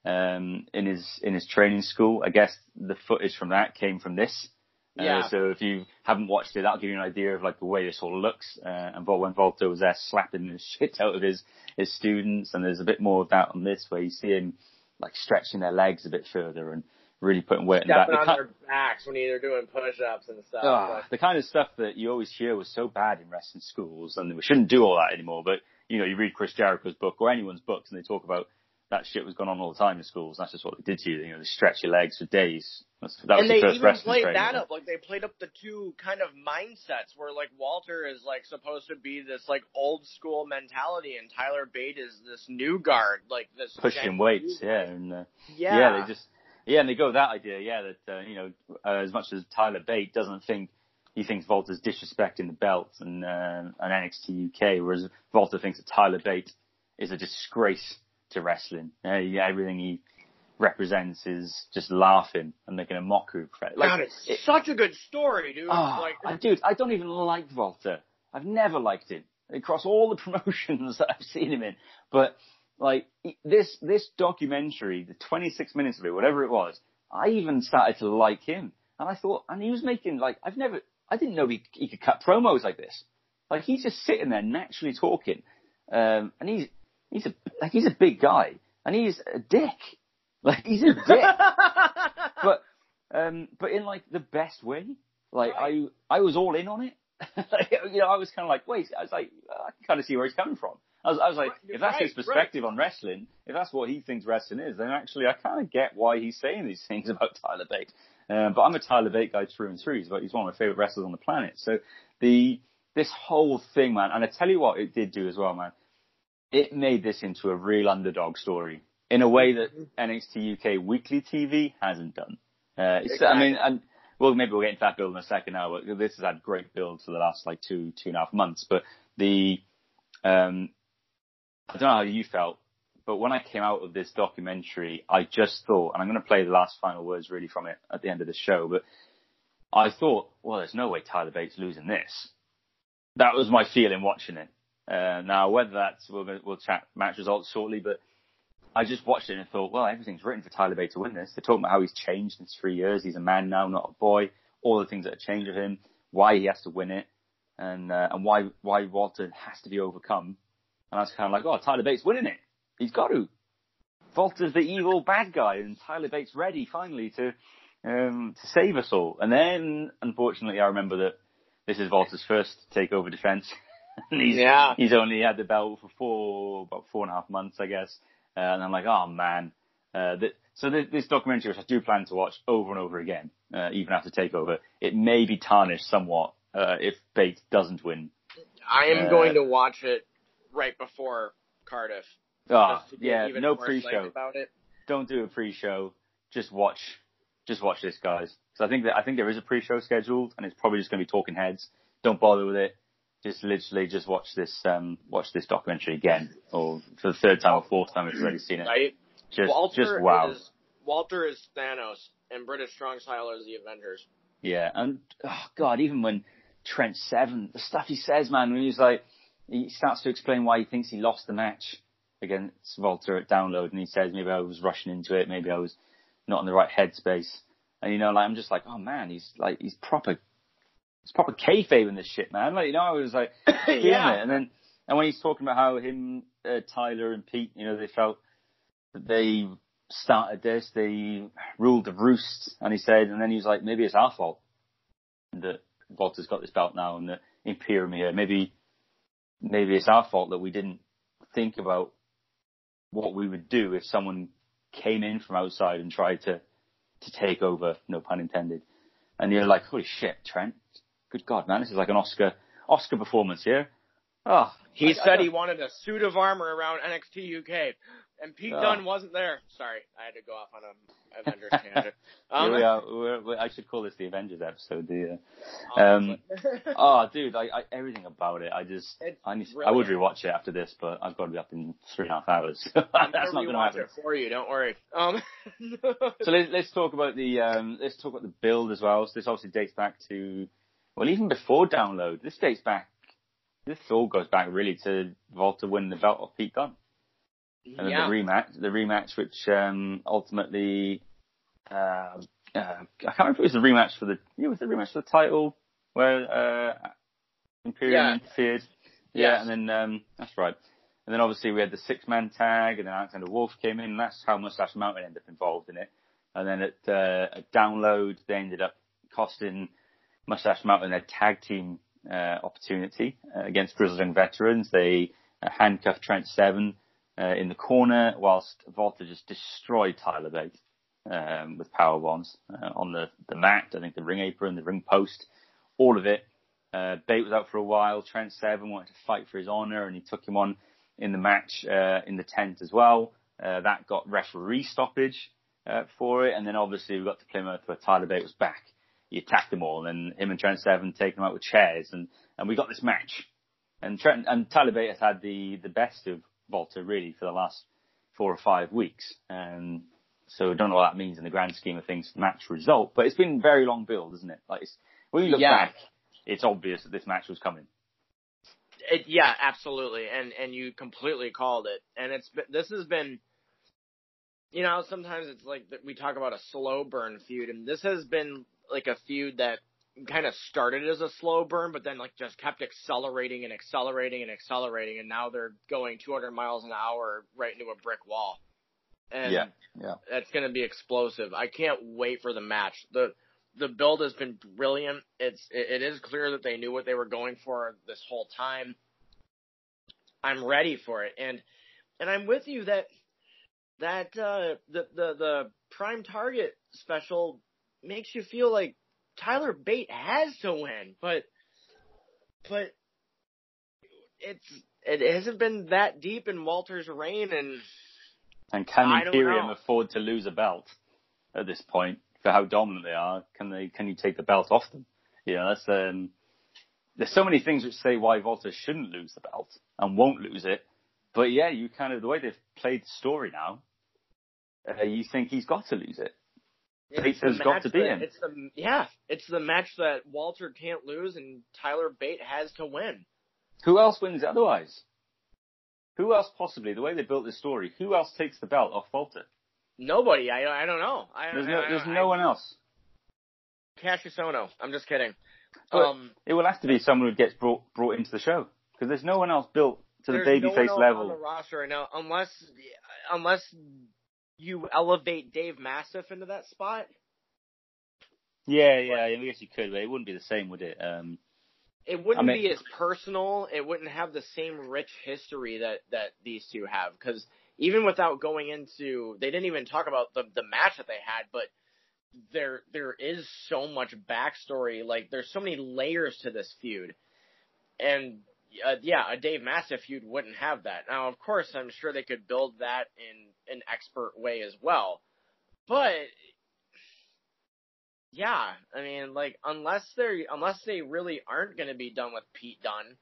um, in his in his training school. I guess the footage from that came from this. Yeah. Uh, so if you haven't watched it, that'll give you an idea of like the way this all looks. Uh, and when Walter was there slapping the shit out of his, his students, and there's a bit more of that on this where you see him like stretching their legs a bit further and really putting weight in that. Stepping on their backs when they're doing push-ups and stuff. Oh, the kind of stuff that you always hear was so bad in wrestling schools, and we shouldn't do all that anymore. But, you know, you read Chris Jericho's book or anyone's books, and they talk about that shit was going on all the time in schools. And that's just what they did to you. You know, they stretch your legs for days. That's, that was and the they first even played training. that up. Like, they played up the two kind of mindsets where, like, Walter is, like, supposed to be this, like, old-school mentality, and Tyler Bate is this new guard. Like, this... Pushing weights, yeah. And, uh, yeah. Yeah, they just... Yeah, and they go with that idea, yeah, that, uh, you know, uh, as much as Tyler Bate doesn't think, he thinks Walter's disrespecting the belt and, uh, and N X T U K, whereas Walter thinks that Tyler Bate is a disgrace to wrestling. Uh, yeah, everything he represents is just laughing and making a mockery. Like, God, it's it, such a good story, dude. Oh, like, I, dude, I don't even like Walter. I've never liked him. Across all the promotions that I've seen him in, but... Like, this this documentary, the twenty-six minutes of it, whatever it was, I even started to like him. And I thought, and he was making, like, I've never, I didn't know he, he could cut promos like this. Like, he's just sitting there naturally talking. Um, and he's, he's a, like, he's a big guy. And he's a dick. Like, he's a dick. but, um, but in, like, the best way. Like, right. I I was all in on it. like, you know, I was kind of like, wait, I was like, I can kind of see where he's coming from. I was, I was like, if that's right, his perspective right. on wrestling, if that's what he thinks wrestling is, then actually I kind of get why he's saying these things about Tyler Bate. Uh, but I'm a Tyler Bate guy through and through. He's one of my favourite wrestlers on the planet. So the this whole thing, man, and I tell you what it did do as well, man. it made this into a real underdog story in a way that N X T U K weekly T V hasn't done. Uh, it's, exactly. I mean, and well, maybe we'll get into that build in a second now, but this has had great builds for the last like two, two and a half months. But the, um, I don't know how you felt, but when I came out of this documentary, I just thought, and I'm going to play the last final words really from it at the end of the show, but I thought, well, there's no way Tyler Bate's losing this. That was my feeling watching it. Uh, now, whether that's, we'll, we'll chat match results shortly, but I just watched it and thought, well, everything's written for Tyler Bate to win this. They're talking about how he's changed in three years. He's a man now, not a boy. All the things that have changed of him, why he has to win it, and uh, and why why Walter has to be overcome. And I was kind of like, oh, Tyler Bate's winning it. He's got to. Walter's the evil bad guy, and Tyler Bate's ready finally to um, to save us all. And then, unfortunately, I remember that this is Walter's first takeover defense. And he's, yeah. he's only had the belt for four, about four and a half months, I guess. Uh, and I'm like, oh, man. Uh, th- so th- this documentary, which I do plan to watch over and over again, uh, even after TakeOver, it may be tarnished somewhat uh, if Bate doesn't win. I am uh, going to watch it right before Cardiff. Oh, yeah, no pre-show. About it. Don't do a pre-show. Just watch. Just watch this, guys. So I think that I think there is a pre-show scheduled, and it's probably just going to be talking heads. Don't bother with it. Just literally just watch this um, watch this documentary again, or for the third time or fourth time if you've already seen it. Right? Just, Walter just wow. Is, Walter is Thanos, and British Strong Style is the Avengers. Yeah, and oh God, even when Trent Seven, the stuff he says, man, when he's like, he starts to explain why he thinks he lost the match against Walter at Download, and he says, maybe I was rushing into it, maybe I was not in the right headspace, and you know, like I'm just like, oh man, he's like he's proper. It's proper kayfabe in this shit, man. Like, you know, I was like, yeah. It. And then, and when he's talking about how him, uh, Tyler and Pete, you know, they felt that they started this, they ruled the roost. And he said, and then he was like, maybe it's our fault that Walter's got this belt now and that Imperium here. Maybe, maybe it's our fault that we didn't think about what we would do if someone came in from outside and tried to, to take over, no pun intended. And you're like, holy shit, Trent. Good God, man, this is like an Oscar Oscar performance here. Oh, he I, said I he wanted a suit of armor around N X T U K, and Pete oh. Dunne wasn't there. Sorry, I had to go off on an Avengers tangent. Um, we are, we're, we're, I should call this the Avengers episode. The, uh, um, oh, dude, I, I, everything about it, I just, I, need, I would rewatch it after this, but I've got to be up in three and a half hours. That's not going to happen. It for you, don't worry. Um, so let's, let's talk about the um, let's talk about the build as well. So this obviously dates back to. Well, even before Download, this dates back, this all goes back really to Walter winning the belt off Pete Dunne. And yeah. then the rematch, the rematch which um, ultimately, uh, uh, I can't remember if it was the rematch for the, it was the rematch for the title where uh, Imperium yeah. interfered. Yeah, yes. And then, um, that's right. And then obviously we had the six-man tag and then Alexander Wolfe came in. And that's how Mustache Mountain ended up involved in it. And then at, uh, at Download, they ended up costing Mustache Mountain their tag team uh, opportunity uh, against Grizzled Young Veterans. They uh, handcuffed Trent Seven uh, in the corner whilst Walter just destroyed Tyler Bate um, with power bombs uh, on the, the mat. I think the ring apron, the ring post, all of it. Uh, Bate was out for a while. Trent Seven wanted to fight for his honour and he took him on in the match uh, in the tent as well. Uh, that got referee stoppage uh, for it. And then obviously we got to Plymouth where Tyler Bate was back. He attacked them all, and him and Trent Seven taking them out with chairs, and, and we got this match. And Trent and Tyler Bate has had the, the best of Walter really for the last four or five weeks, and so I don't know what that means in the grand scheme of things, match result. But it's been a very long build, isn't it? Like it's, when you look yeah. back, it's obvious that this match was coming. It, yeah, absolutely, and and you completely called it. And it's been, this has been. You know, sometimes it's like we talk about a slow burn feud, and this has been like a feud that kind of started as a slow burn, but then like just kept accelerating and accelerating and accelerating, and now they're going two hundred miles an hour right into a brick wall. And yeah, yeah. That's going to be explosive. I can't wait for the match. The the build has been brilliant. It's it is clear that they knew what they were going for this whole time. I'm ready for it, and and I'm with you that. That uh, the, the the Prime Target special makes you feel like Tyler Bate has to win, but but it's it hasn't been that deep in Walter's reign, and and can Imperium afford to lose a belt at this point for how dominant they are? Can they? Can you take the belt off them? You know, that's um. There's so many things which say why Walter shouldn't lose the belt and won't lose it, but yeah, you kind of the way they've played the story now, uh, you think he's got to lose it. Bate's got to be in. It's the, yeah, it's the match that Walter can't lose and Tyler Bate has to win. Who else wins otherwise? Who else possibly, the way they built this story, who else takes the belt off Walter? Nobody. I, I don't know. I, there's no, I, I, there's no I, one else. Cassius Ohno. I'm just kidding. Um, it will have to be someone who gets brought brought into the show because there's no one else built to the babyface no level on the roster right now, unless unless you elevate Dave Mastiff into that spot. Yeah, yeah, but, I guess you could, but it wouldn't be the same, would it? Um, it wouldn't I mean, be as personal. It wouldn't have the same rich history that, that these two have because even without going into, they didn't even talk about the the match that they had, but. There, there is so much backstory. Like, there's so many layers to this feud, and uh, yeah, a Dave Mastiff feud wouldn't have that. Now, of course, I'm sure they could build that in an expert way as well, but yeah, I mean, like, unless they, unless they really aren't going to be done with Pete Dunne,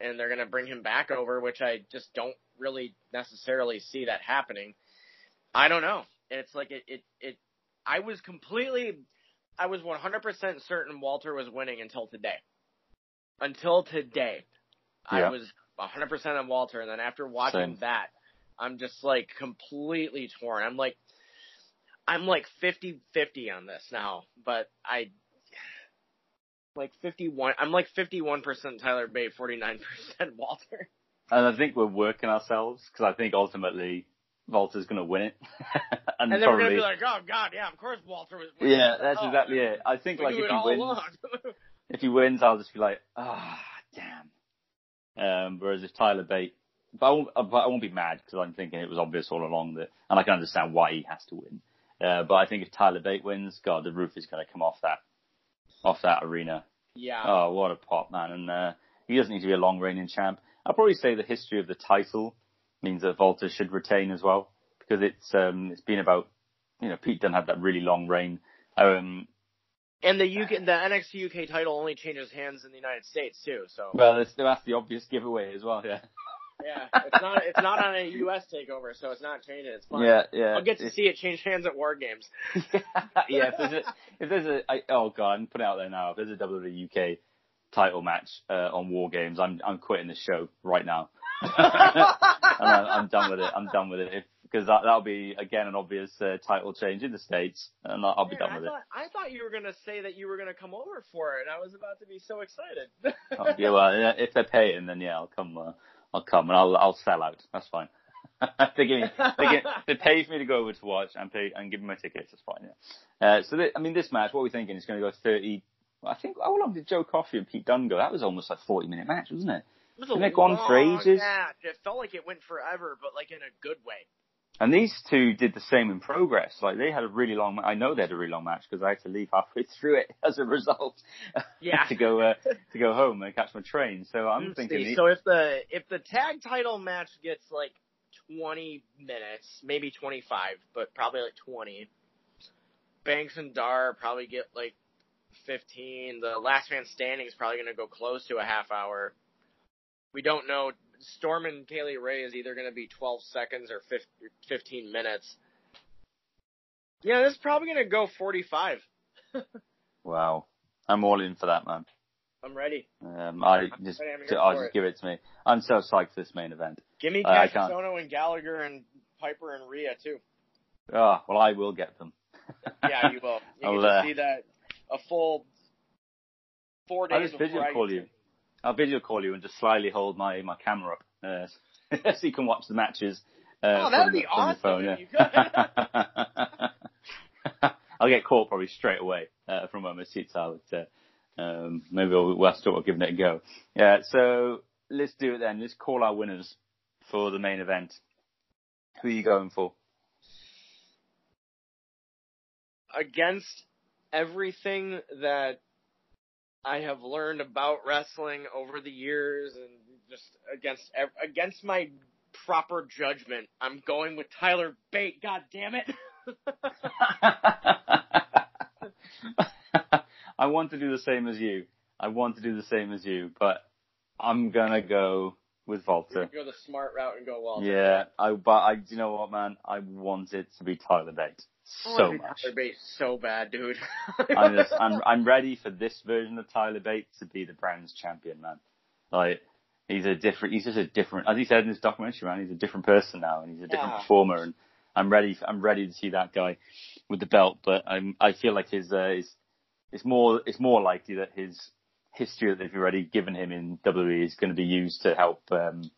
and they're going to bring him back over, which I just don't really necessarily see that happening. I don't know. It's like it, it, it. I was completely, I was one hundred percent certain Walter was winning until today. Until today. Yeah. I was one hundred percent on Walter, and then after watching Same. that, I'm just, like, completely torn. I'm, like, I'm, like, fifty-fifty on this now, but I, like, fifty-one, I'm, like, fifty-one percent Tyler Bate, forty-nine percent Walter. And I think we're working ourselves, because I think ultimately... Walter's going to win it. and, and then probably, we're going to be like, oh, God, yeah, of course Walter was winning. Yeah, that's oh, exactly it. I think, like, if he wins, if he wins, I'll just be like, ah, oh, damn. Um, whereas if Tyler Bate, but I won't, but I won't be mad because I'm thinking it was obvious all along that, and I can understand why he has to win. Uh, but I think if Tyler Bate wins, God, the roof is going to come off that, off that arena. Yeah. Oh, what a pop, man. And uh, he doesn't need to be a long reigning champ. I'll probably say the history of the title means that Walter should retain as well because it's um, it's been about, you know, Pete Dunne had that really long reign. Um, and the U K, the N X T U K title only changes hands in the United States too. So well, that's, that's the obvious giveaway as well. Yeah. Yeah, it's not it's not on a U S takeover, so it's not changing. It's fine. Yeah, yeah. I'll get to see it change hands at War Games. yeah, yeah. If there's a, if there's a I, oh god, I'm putting it out there now. If there's a W W E U K title match uh, on War Games, I'm I'm quitting the show right now. and I'm, I'm done with it. I'm done with it because that that'll be again an obvious uh, title change in the States, and I'll, I'll be Man, done with I thought, it. I thought you were gonna say that you were gonna come over for it, and I was about to be so excited. oh, yeah, well, if they're paying, then yeah, I'll come. Uh, I'll come, and I'll I'll sell out. That's fine. they give me they, give, they pay for me to go over to watch and pay and give me my tickets. That's fine. Yeah. Uh, so the, I mean, this match, what we're thinking is going to go thirty. I think how long did Joe Coffey and Pete Dunne go? That was almost like forty minute match, wasn't it? It was a long match. It felt like it went forever, but like in a good way. And these two did the same in progress. Like they had a really long. I know they had a really long match because I had to leave halfway through it as a result. Yeah. to go uh, to go home and catch my train. So I'm Let's thinking. See. So if the if the tag title match gets like twenty minutes, maybe twenty-five, but probably like twenty. Banks and Dar probably get like fifteen. The Last Man Standing is probably going to go close to a half hour. We don't know. Storm and Kay Lee Ray is either going to be twelve seconds or fifteen minutes. Yeah, this is probably going to go forty-five. Wow. I'm all in for that, man. I'm ready. Um, I I'm just, ready. I'll just it. give it to me. I'm so psyched for this main event. Give me Cassius Ohno and Gallagher and Piper and Rhea, too. Oh, well, I will get them. yeah, you will. You I'll, can uh, see that a full four days I'll just video I call you. I'll video call you and just slyly hold my, my camera up uh, so you can watch the matches. Uh, oh, that would be awesome. Phone, yeah. I'll get caught probably straight away uh, from where my seats are. But, uh, um, maybe we'll, we'll start giving it a go. Yeah, so let's do it then. Let's call our winners for the main event. Who are you going for? Against everything that I have learned about wrestling over the years, and just against against my proper judgment, I'm going with Tyler Bate. God damn it! I want to do the same as you. I want to do the same as you, but I'm gonna go with Walter. You're gonna go the smart route and go Walter. Yeah, I. But I. You know what, man? I want it to be Tyler Bate. So much. Tyler Bate so bad, dude. I'm, just, I'm I'm ready for this version of Tyler Bate to be the Browns champion, man. Like he's a different. He's just a different. As he said in his documentary, man, he's a different person now, and he's a different yeah. performer. And I'm ready. For, I'm ready to see that guy with the belt. But I'm. I feel like his uh, his. It's more. It's more likely that his history that they've already given him in W W E is going to be used to help. Um,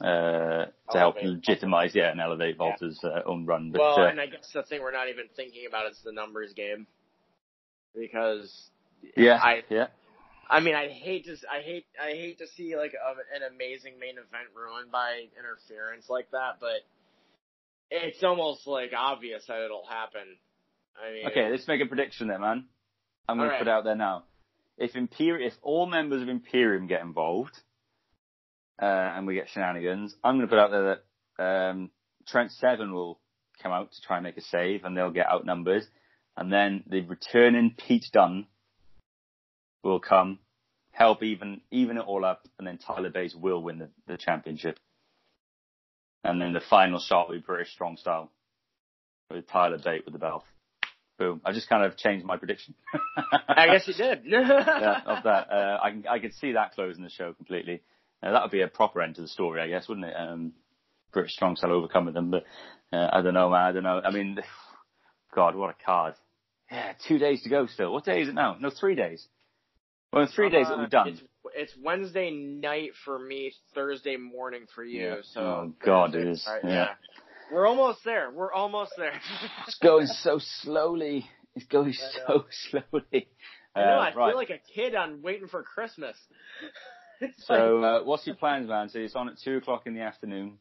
Uh, to help legitimize, yeah, and elevate Walter's yeah. uh, own run. But, well, uh, and I guess the thing we're not even thinking about is the numbers game, because yeah, I, yeah. I mean, I hate to, I hate, I hate to see like a, an amazing main event ruined by interference like that, but it's almost like obvious that it'll happen. I mean, okay, let's make a prediction then, man. I'm going right. to put it out there now. If Imperium, if all members of Imperium get involved. Uh, and we get shenanigans. I'm going to put out there that um, Trent Seven will come out to try and make a save, and they'll get outnumbered. And then the returning Pete Dunne will come, help even even it all up, and then Tyler Bate will win the, the championship. And then the final shot will be British Strong Style with Tyler Bate with the belt. Boom. I just kind of changed my prediction. I guess you did. yeah, of that. Uh, I, I could see that closing the show completely. Uh, that would be a proper end to the story, I guess, wouldn't it? Um, British Strong Style overcoming them, but uh, I don't know, man. I don't know. I mean, God, what a card. Yeah, two days to go still. What day is it now? No, three days. Well, in three uh, days it'll be done. It's, it's Wednesday night for me, Thursday morning for you. Yeah. So oh, God, Thursday, it is. Right, yeah. yeah. We're almost there. We're almost there. It's going so slowly. It's going so slowly. Uh, I know. I right. feel like a kid on Waiting for Christmas. So, uh, what's your plans, man? So it's on at two o'clock in the afternoon.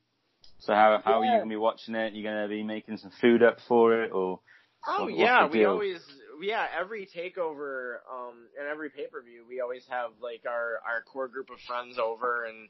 So how how yeah. are you gonna be watching it? You're gonna be making some food up for it, or oh what, yeah, we always yeah every takeover um and every pay per view we always have like our our core group of friends over, and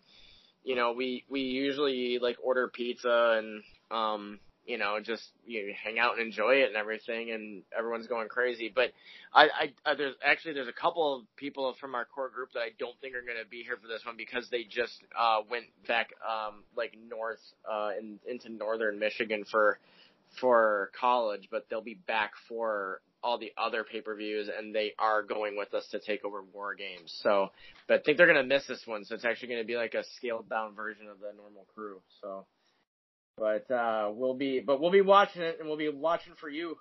you know we we usually like order pizza and um you know just you know, hang out and enjoy it and everything, and everyone's going crazy. But I, I, I there's actually there's a couple of people from our core group that I don't think are going to be here for this one, because they just uh, went back um, like north uh, in, into northern Michigan for for college, but they'll be back for all the other pay-per-views, and they are going with us to take over War Games. So, but I think they're going to miss this one, so it's actually going to be like a scaled down version of the normal crew. So. But uh, we'll be, but we'll be watching it, and we'll be watching for you.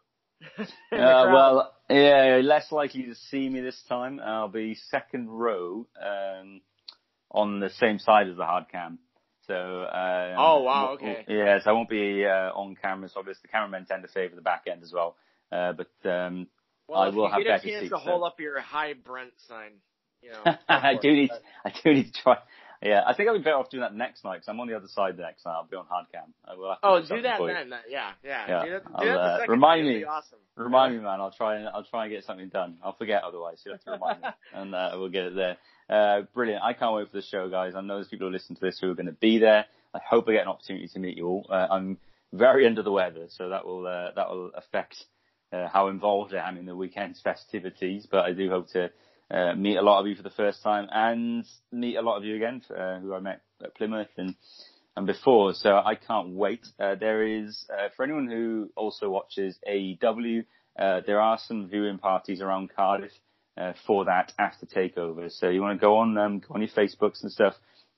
uh, well, yeah, less likely to see me this time. I'll be second row um, on the same side as the hard cam. So. Um, oh wow! Okay. We'll, yeah, so I won't be uh, on camera. So obviously, the cameramen tend to favour the back end as well. Uh, but um, well, I will have better seats. Well, if you get a chance to hold up your "Hi Brent" sign, you know. I do need. I do need to try. Yeah, I think I'll be better off doing that next night, because I'm on the other side the next night. I'll be on hard cam. I will have to oh, do, do that then. That, yeah, yeah. yeah. Do that, do that uh, remind me. Awesome. Remind yeah. me, man. I'll try and I'll try and get something done. I'll forget otherwise. You'll have to remind me, and uh, we'll get it there. Uh, brilliant. I can't wait for the show, guys. I know there's people who listen to this who are going to be there. I hope I get an opportunity to meet you all. Uh, I'm very under the weather, so that will uh, that will affect uh, how involved I am in the weekend's festivities. But I do hope to. Uh, meet a lot of you for the first time, and meet a lot of you again, uh, who I met at Plymouth and, and before. So I can't wait. Uh, there is, uh, for anyone who also watches A E W, uh, there are some viewing parties around Cardiff uh, for that after takeover. So you want to go on, um, go on your Facebooks and stuff,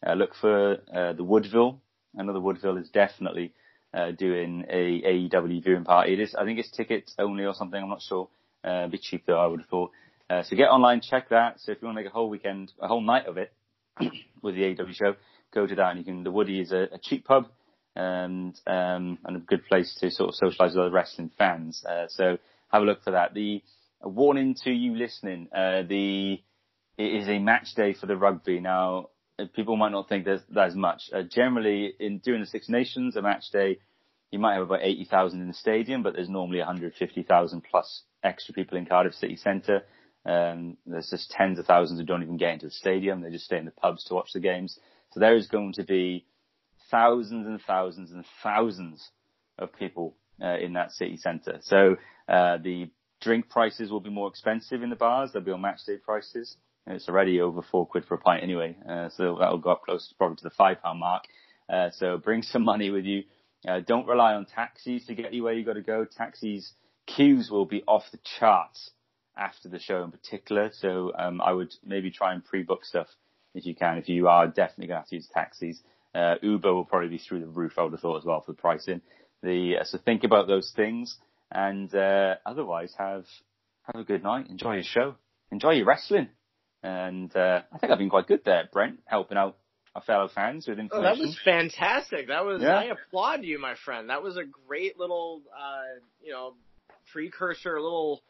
uh, look for uh, the Woodville. I know the Woodville is definitely uh, doing a A E W viewing party. It is, I think it's tickets only or something. I'm not sure. Uh, a bit cheap though, I would have thought. Uh, so get online, check that. So if you want to make a whole weekend, a whole night of it with the A E W show, go to that. And you can. The Woody is a, a cheap pub and um, and a good place to sort of socialise with other wrestling fans. Uh, so have a look for that. The a warning to you listening: uh, the it is a match day for the rugby. Now people might not think there's there's much. Uh, generally, in during the Six Nations, a match day, you might have about eighty thousand in the stadium, but there's normally one hundred fifty thousand plus extra people in Cardiff City Centre. Um, there's just tens of thousands who don't even get into the stadium. They just stay in the pubs to watch the games. So there is going to be thousands and thousands and thousands of people uh, in that city centre. So uh, the drink prices will be more expensive in the bars. They'll be on match day prices. And it's already over four quid for a pint anyway. Uh, so that'll go up close probably to the five pound mark. Uh, so bring some money with you. Uh, don't rely on taxis to get you where you got to go. Taxis queues will be off the charts after the show in particular. So um, I would maybe try and pre-book stuff if you can. If you are definitely going to have to use taxis, uh, Uber will probably be through the roof, I would have thought, as well, for the pricing. The uh, so think about those things, and uh, otherwise have have a good night. Enjoy your show. Enjoy your wrestling. And uh, I think I've been quite good there, Brent, helping out our fellow fans with information. Oh, that was fantastic. That was, yeah. I applaud you, my friend. That was a great little, uh, you know, precursor, little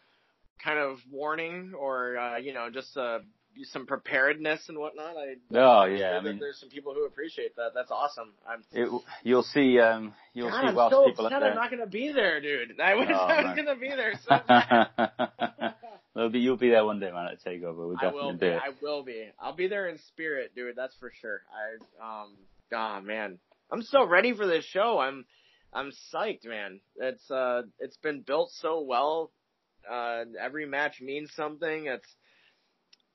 kind of warning or, uh, you know, just uh, some preparedness and whatnot. I, oh, yeah. Sure I mean, there's some people who appreciate that. That's awesome. I'm, it, you'll see, um, you'll God, see I'm Welsh so people up there. I'm not going to be there, dude. I wish oh, I was going to be there so bad. Well, you'll be there one day, man, at TakeOver. We'll definitely I will be, do it. I will be. I'll be there in spirit, dude. That's for sure. I, um, ah, oh, man. I'm so ready for this show. I'm, I'm psyched, man. It's, uh, it's been built so well. Uh, every match means something. It's,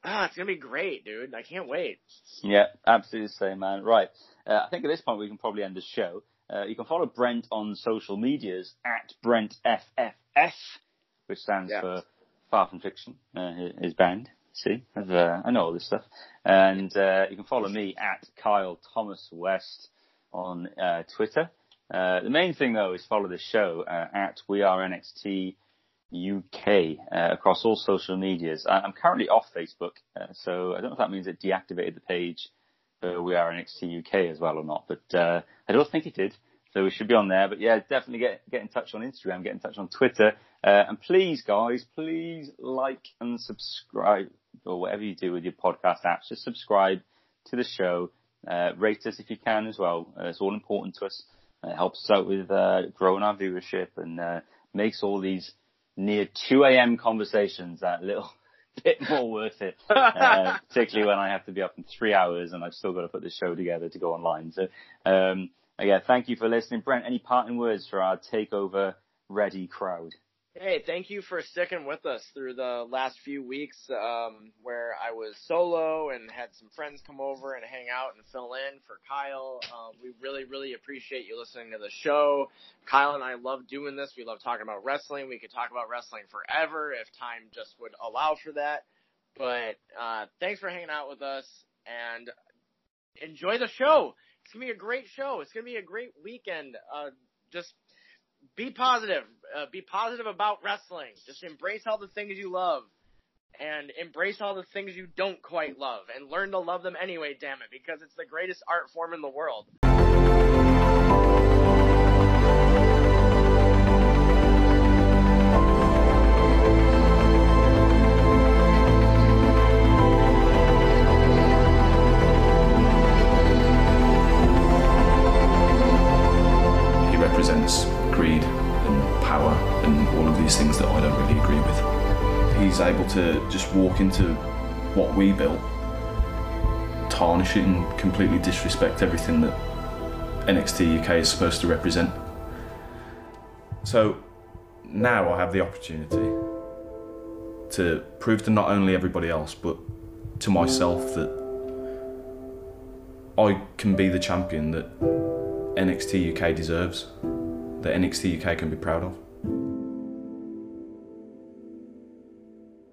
ah, it's going to be great, dude. I can't wait. Yeah, absolutely same, man. Right. Uh, I think at this point we can probably end the show. Uh, you can follow Brent on social medias at Brent F F F, which stands yeah. for Far From Fiction, uh, his band. See, I've, uh, I know all this stuff. And uh, you can follow me at Kyle Thomas West on uh, Twitter. Uh, the main thing, though, is follow the show uh, at We Are N X T U K uh, across all social medias. I- I'm currently off Facebook, uh, so I don't know if that means it deactivated the page for We Are N X T U K as well or not, but uh, I don't think it did. So we should be on there. But, yeah, definitely get get in touch on Instagram, get in touch on Twitter. Uh, and please, guys, please like and subscribe, or whatever you do with your podcast apps. Just subscribe to the show. Uh, rate us if you can as well. Uh, it's all important to us. It helps us out with uh, growing our viewership and uh, makes all these near two a.m. conversations that little bit more worth it, uh, particularly when I have to be up in three hours and I've still got to put the show together to go online. So, um yeah, thank you for listening. Brent, any parting words for our TakeOver ready crowd? Hey, thank you for sticking with us through the last few weeks um, where I was solo and had some friends come over and hang out and fill in for Kyle. Uh, we really, really appreciate you listening to the show. Kyle and I love doing this. We love talking about wrestling. We could talk about wrestling forever if time just would allow for that. But uh, thanks for hanging out with us and enjoy the show. It's going to be a great show. It's going to be a great weekend. Uh, just be positive. Uh, be positive about wrestling. Just embrace all the things you love and embrace all the things you don't quite love and learn to love them anyway, damn it, because it's the greatest art form in the world. Represents greed and power and all of these things that I don't really agree with. He's able to just walk into what we built, tarnish it and completely disrespect everything that N X T U K is supposed to represent. So now I have the opportunity to prove to not only everybody else but to myself that I can be the champion that N X T U K deserves, that N X T U K can be proud of.